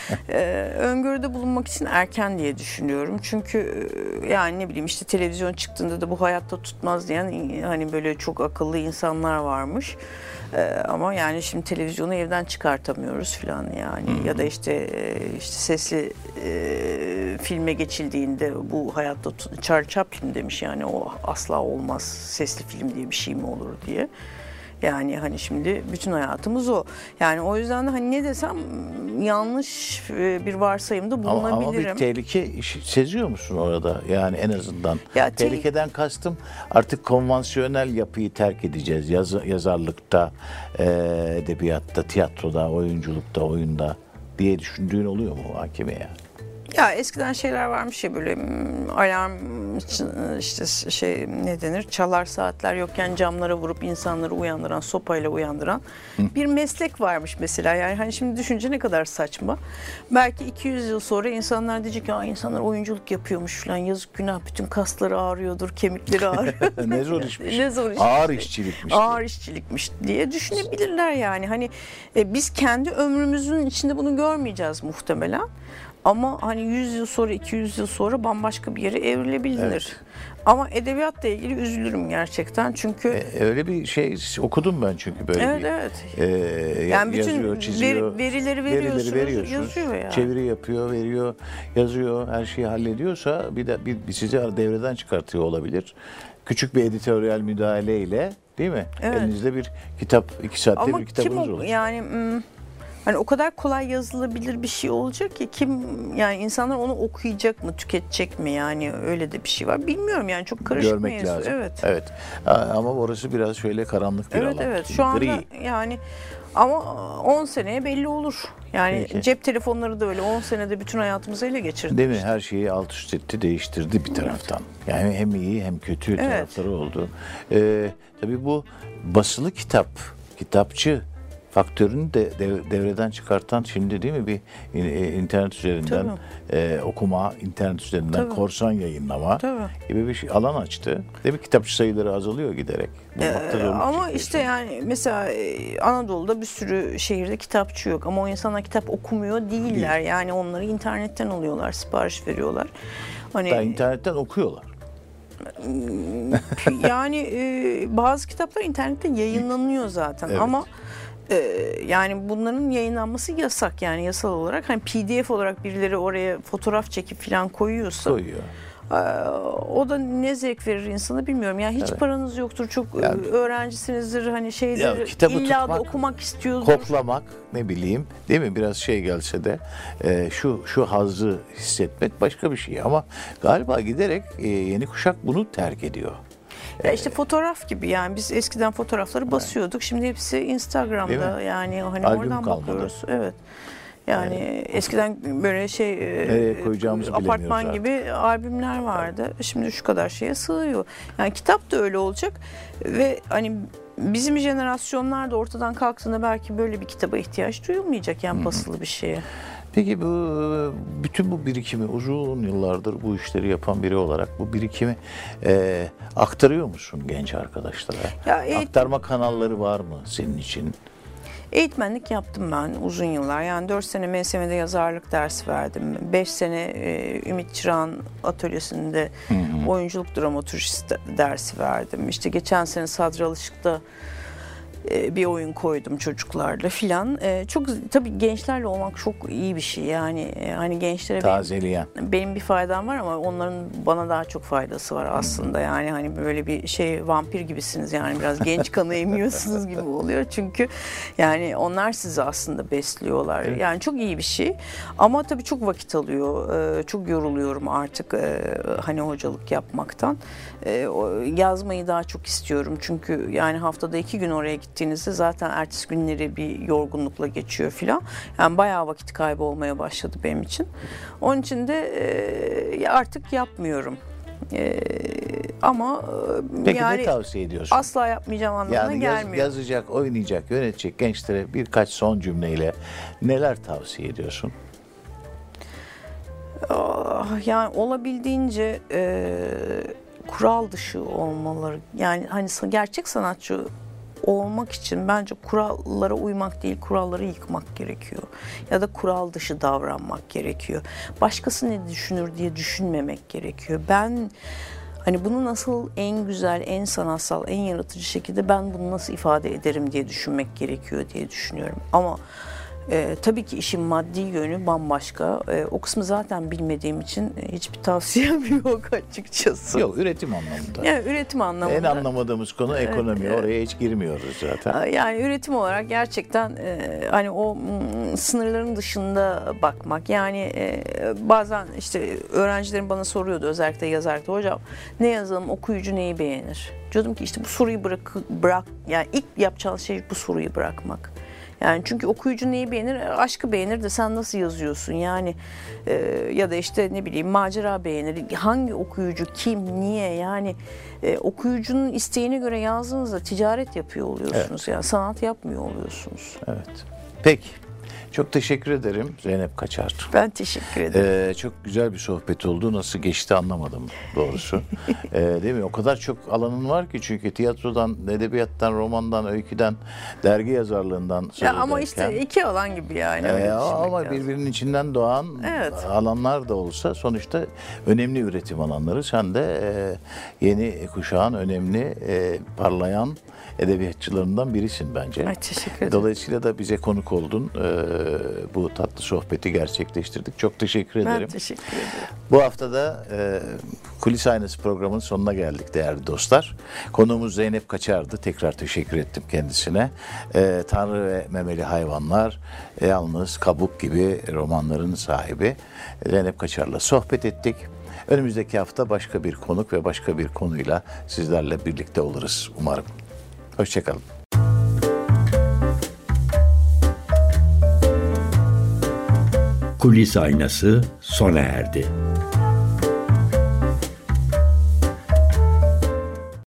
Öngörüde bulunmak için erken diye düşünüyorum. Çünkü yani ne bileyim işte televizyon çıktığında da bu hayatta tutmaz diyen hani böyle çok akıllı insanlar varmış. Ama yani şimdi televizyonu evden çıkartamıyoruz falan yani. Ya da işte sesli filme geçildiğinde bu hayatta Çarçaplin demiş yani, o asla olmaz, sesli film diye bir şey mi olur diye. Yani hani şimdi bütün hayatımız o. Yani o yüzden de hani ne desem yanlış bir varsayımda bulunabilirim. Ama bir tehlike seziyor musun orada? Yani en azından ya, tehlikeden kastım artık konvansiyonel yapıyı terk edeceğiz. Yazarlıkta, edebiyatta, tiyatroda, oyunculukta, oyunda diye düşündüğün oluyor mu hakime ya? Ya eskiden şeyler varmış ya, böyle alarm işte ne denir, çalar saatler yokken camlara vurup insanları uyandıran, sopayla uyandıran bir meslek varmış mesela. Yani hani şimdi düşünce ne kadar saçma. Belki 200 yıl sonra insanlar diyecek ya, insanlar oyunculuk yapıyormuş falan, yazık günah, bütün kasları ağrıyordur, kemikleri ağrıyordur. Ne zor işmiş. Ağır işçilikmiş. Ağır işçilikmiş diye düşünebilirler yani. Hani biz kendi ömrümüzün içinde bunu görmeyeceğiz muhtemelen. Ama hani 100 yıl sonra, 200 yıl sonra bambaşka bir yere evrilebilir. Evet. Ama edebiyatla ilgili üzülürüm gerçekten çünkü... öyle bir şey okudum ben çünkü böyle evet, bir... Evet. Yani yazıyor, çiziyor, verileri veriyorsunuz, yazıyor ya. Çeviri yapıyor, veriyor, yazıyor, her şeyi hallediyorsa bir sizi devreden çıkartıyor olabilir. Küçük bir editoryal müdahaleyle, değil mi? Evet. Elinizde bir kitap, 2 saatte ama bir kitabınız olur. Yani... Hani o kadar kolay yazılabilir bir şey olacak ki kim yani insanlar onu okuyacak mı, tüketecek mi, yani öyle de bir şey var. Bilmiyorum yani, çok karışık görmek mevzu. Lazım. Evet. Evet. Ama orası biraz şöyle karanlık bir alan. Evet evet. Şu anda yani ama 10 seneye belli olur. Yani peki. Cep telefonları da öyle 10 senede bütün hayatımızı ele geçirdi. Değil mi? Her şeyi alt üst etti, değiştirdi bir taraftan. Yani hem iyi hem kötü evet. tarafları oldu. Tabii bu basılı kitap, kitapçı faktörünü de devreden çıkartan şimdi değil mi bir internet üzerinden okuma, internet üzerinden tabii. korsan yayınlama tabii. gibi bir şey, alan açtı. Değil mi? Kitapçı sayıları azalıyor giderek. Ama işte yani mesela Anadolu'da bir sürü şehirde kitapçı yok ama o insanlar kitap okumuyor değiller. Yani onları internetten alıyorlar, sipariş veriyorlar. Hani hatta internetten okuyorlar. Yani bazı kitaplar internette yayınlanıyor zaten evet. ama yani bunların yayınlanması yasak, yani yasal olarak hani PDF olarak birileri oraya fotoğraf çekip falan koyuyorsa o da ne zevk verir insana bilmiyorum. Yani hiç evet. paranız yoktur, çok yani, öğrencisinizdir hani şeydir illa da okumak istiyordur. Koklamak ne bileyim değil mi, biraz şey gelse de şu hazzı hissetmek başka bir şey ama galiba giderek yeni kuşak bunu terk ediyor. Ya işte fotoğraf gibi, yani biz eskiden fotoğrafları basıyorduk, şimdi hepsi Instagram'da yani hani albüm oradan kalmadı. Bakıyoruz. Evet. Yani eskiden böyle apartman gibi albümler vardı. Evet. Şimdi şu kadar şeye sığıyor. Yani kitap da öyle olacak ve hani bizim jenerasyonlar da ortadan kalktığında belki böyle bir kitaba ihtiyaç duyulmayacak yani basılı bir şeye. Peki bütün bu birikimi, uzun yıllardır bu işleri yapan biri olarak bu birikimi aktarıyor musun genç arkadaşlara? Aktarma kanalları var mı senin için? Eğitmenlik yaptım ben uzun yıllar. Yani 4 sene MSM'de yazarlık dersi verdim. 5 sene Ümit Çırağ'ın atölyesinde oyunculuk dramaturjisi dersi verdim. İşte geçen sene Sadri Alışık'ta bir oyun koydum çocuklarla filan. Çok tabii gençlerle olmak çok iyi bir şey. Yani hani gençlere benim bir faydam var ama onların bana daha çok faydası var aslında. Yani hani böyle bir şey, vampir gibisiniz yani, biraz genç kanı emiyorsunuz gibi oluyor. Çünkü yani onlar sizi aslında besliyorlar. Evet. Yani çok iyi bir şey. Ama tabii çok vakit alıyor. Çok yoruluyorum artık hani hocalık yapmaktan. Yazmayı daha çok istiyorum. Çünkü yani haftada 2 gün oraya gittiğinizde zaten ertesi günleri bir yorgunlukla geçiyor filan. Yani bayağı vakit kaybı olmaya başladı benim için. Onun için de artık yapmıyorum. Ama peki yani ne tavsiye ediyorsun? Asla yapmayacağım anlamına yani gelmiyor. Yazacak, oynayacak, yönetecek gençlere birkaç son cümleyle neler tavsiye ediyorsun? Yani olabildiğince kural dışı olmaları. Yani hani gerçek sanatçı olmak için bence kurallara uymak değil, kuralları yıkmak gerekiyor. Ya da kural dışı davranmak gerekiyor. Başkası ne düşünür diye düşünmemek gerekiyor. Ben hani bunu nasıl en güzel, en sanatsal, en yaratıcı şekilde ben bunu nasıl ifade ederim diye düşünmek gerekiyor diye düşünüyorum. Ama tabii ki işin maddi yönü bambaşka. O kısmı zaten bilmediğim için hiçbir tavsiyem yok açıkçası. Yok, üretim anlamında. Yani üretim anlamında. En anlamadığımız konu ekonomi. Oraya hiç girmiyoruz zaten. Yani üretim olarak gerçekten hani o sınırların dışında bakmak. Yani bazen işte öğrencilerim bana soruyordu, özellikle yazarlıkta, hocam ne yazalım, okuyucu neyi beğenir? Diyordum ki işte bu soruyu bırak. Yani ilk yapacağın şey bu soruyu bırakmak. Yani çünkü okuyucu neyi beğenir? Aşkı beğenir de sen nasıl yazıyorsun? Yani ya da işte ne bileyim macera beğenir. Hangi okuyucu, kim, niye? Yani okuyucunun isteğine göre yazdığınızda ticaret yapıyor oluyorsunuz. Evet. Yani sanat yapmıyor oluyorsunuz. Evet. Peki. Çok teşekkür ederim Zeynep Kaçar. Ben teşekkür ederim. Çok güzel bir sohbet oldu. Nasıl geçti anlamadım doğrusu. Değil mi? O kadar çok alanın var ki, çünkü tiyatrodan, edebiyattan, romandan, öyküden, dergi yazarlığından söz ederken. Ama işte iki alan gibi yani. Ama birbirinin içinden doğan alanlar da olsa sonuçta önemli üretim alanları. Sen de yeni kuşağın önemli parlayan edebiyatçılarından birisin bence. Ay, teşekkür ederim. Dolayısıyla da bize konuk oldun. Bu tatlı sohbeti gerçekleştirdik. Çok teşekkür ederim. Ben teşekkür ederim. Bu hafta da Kulis Aynası programının sonuna geldik değerli dostlar. Konuğumuz Zeynep Kaçar'dı. Tekrar teşekkür ettim kendisine. Tanrı ve Memeli Hayvanlar, Yalnız, Kabuk gibi romanların sahibi Zeynep Kaçar'la sohbet ettik. Önümüzdeki hafta başka bir konuk ve başka bir konuyla sizlerle birlikte oluruz umarım. Hoşçakalın. Kulis Aynası sona erdi.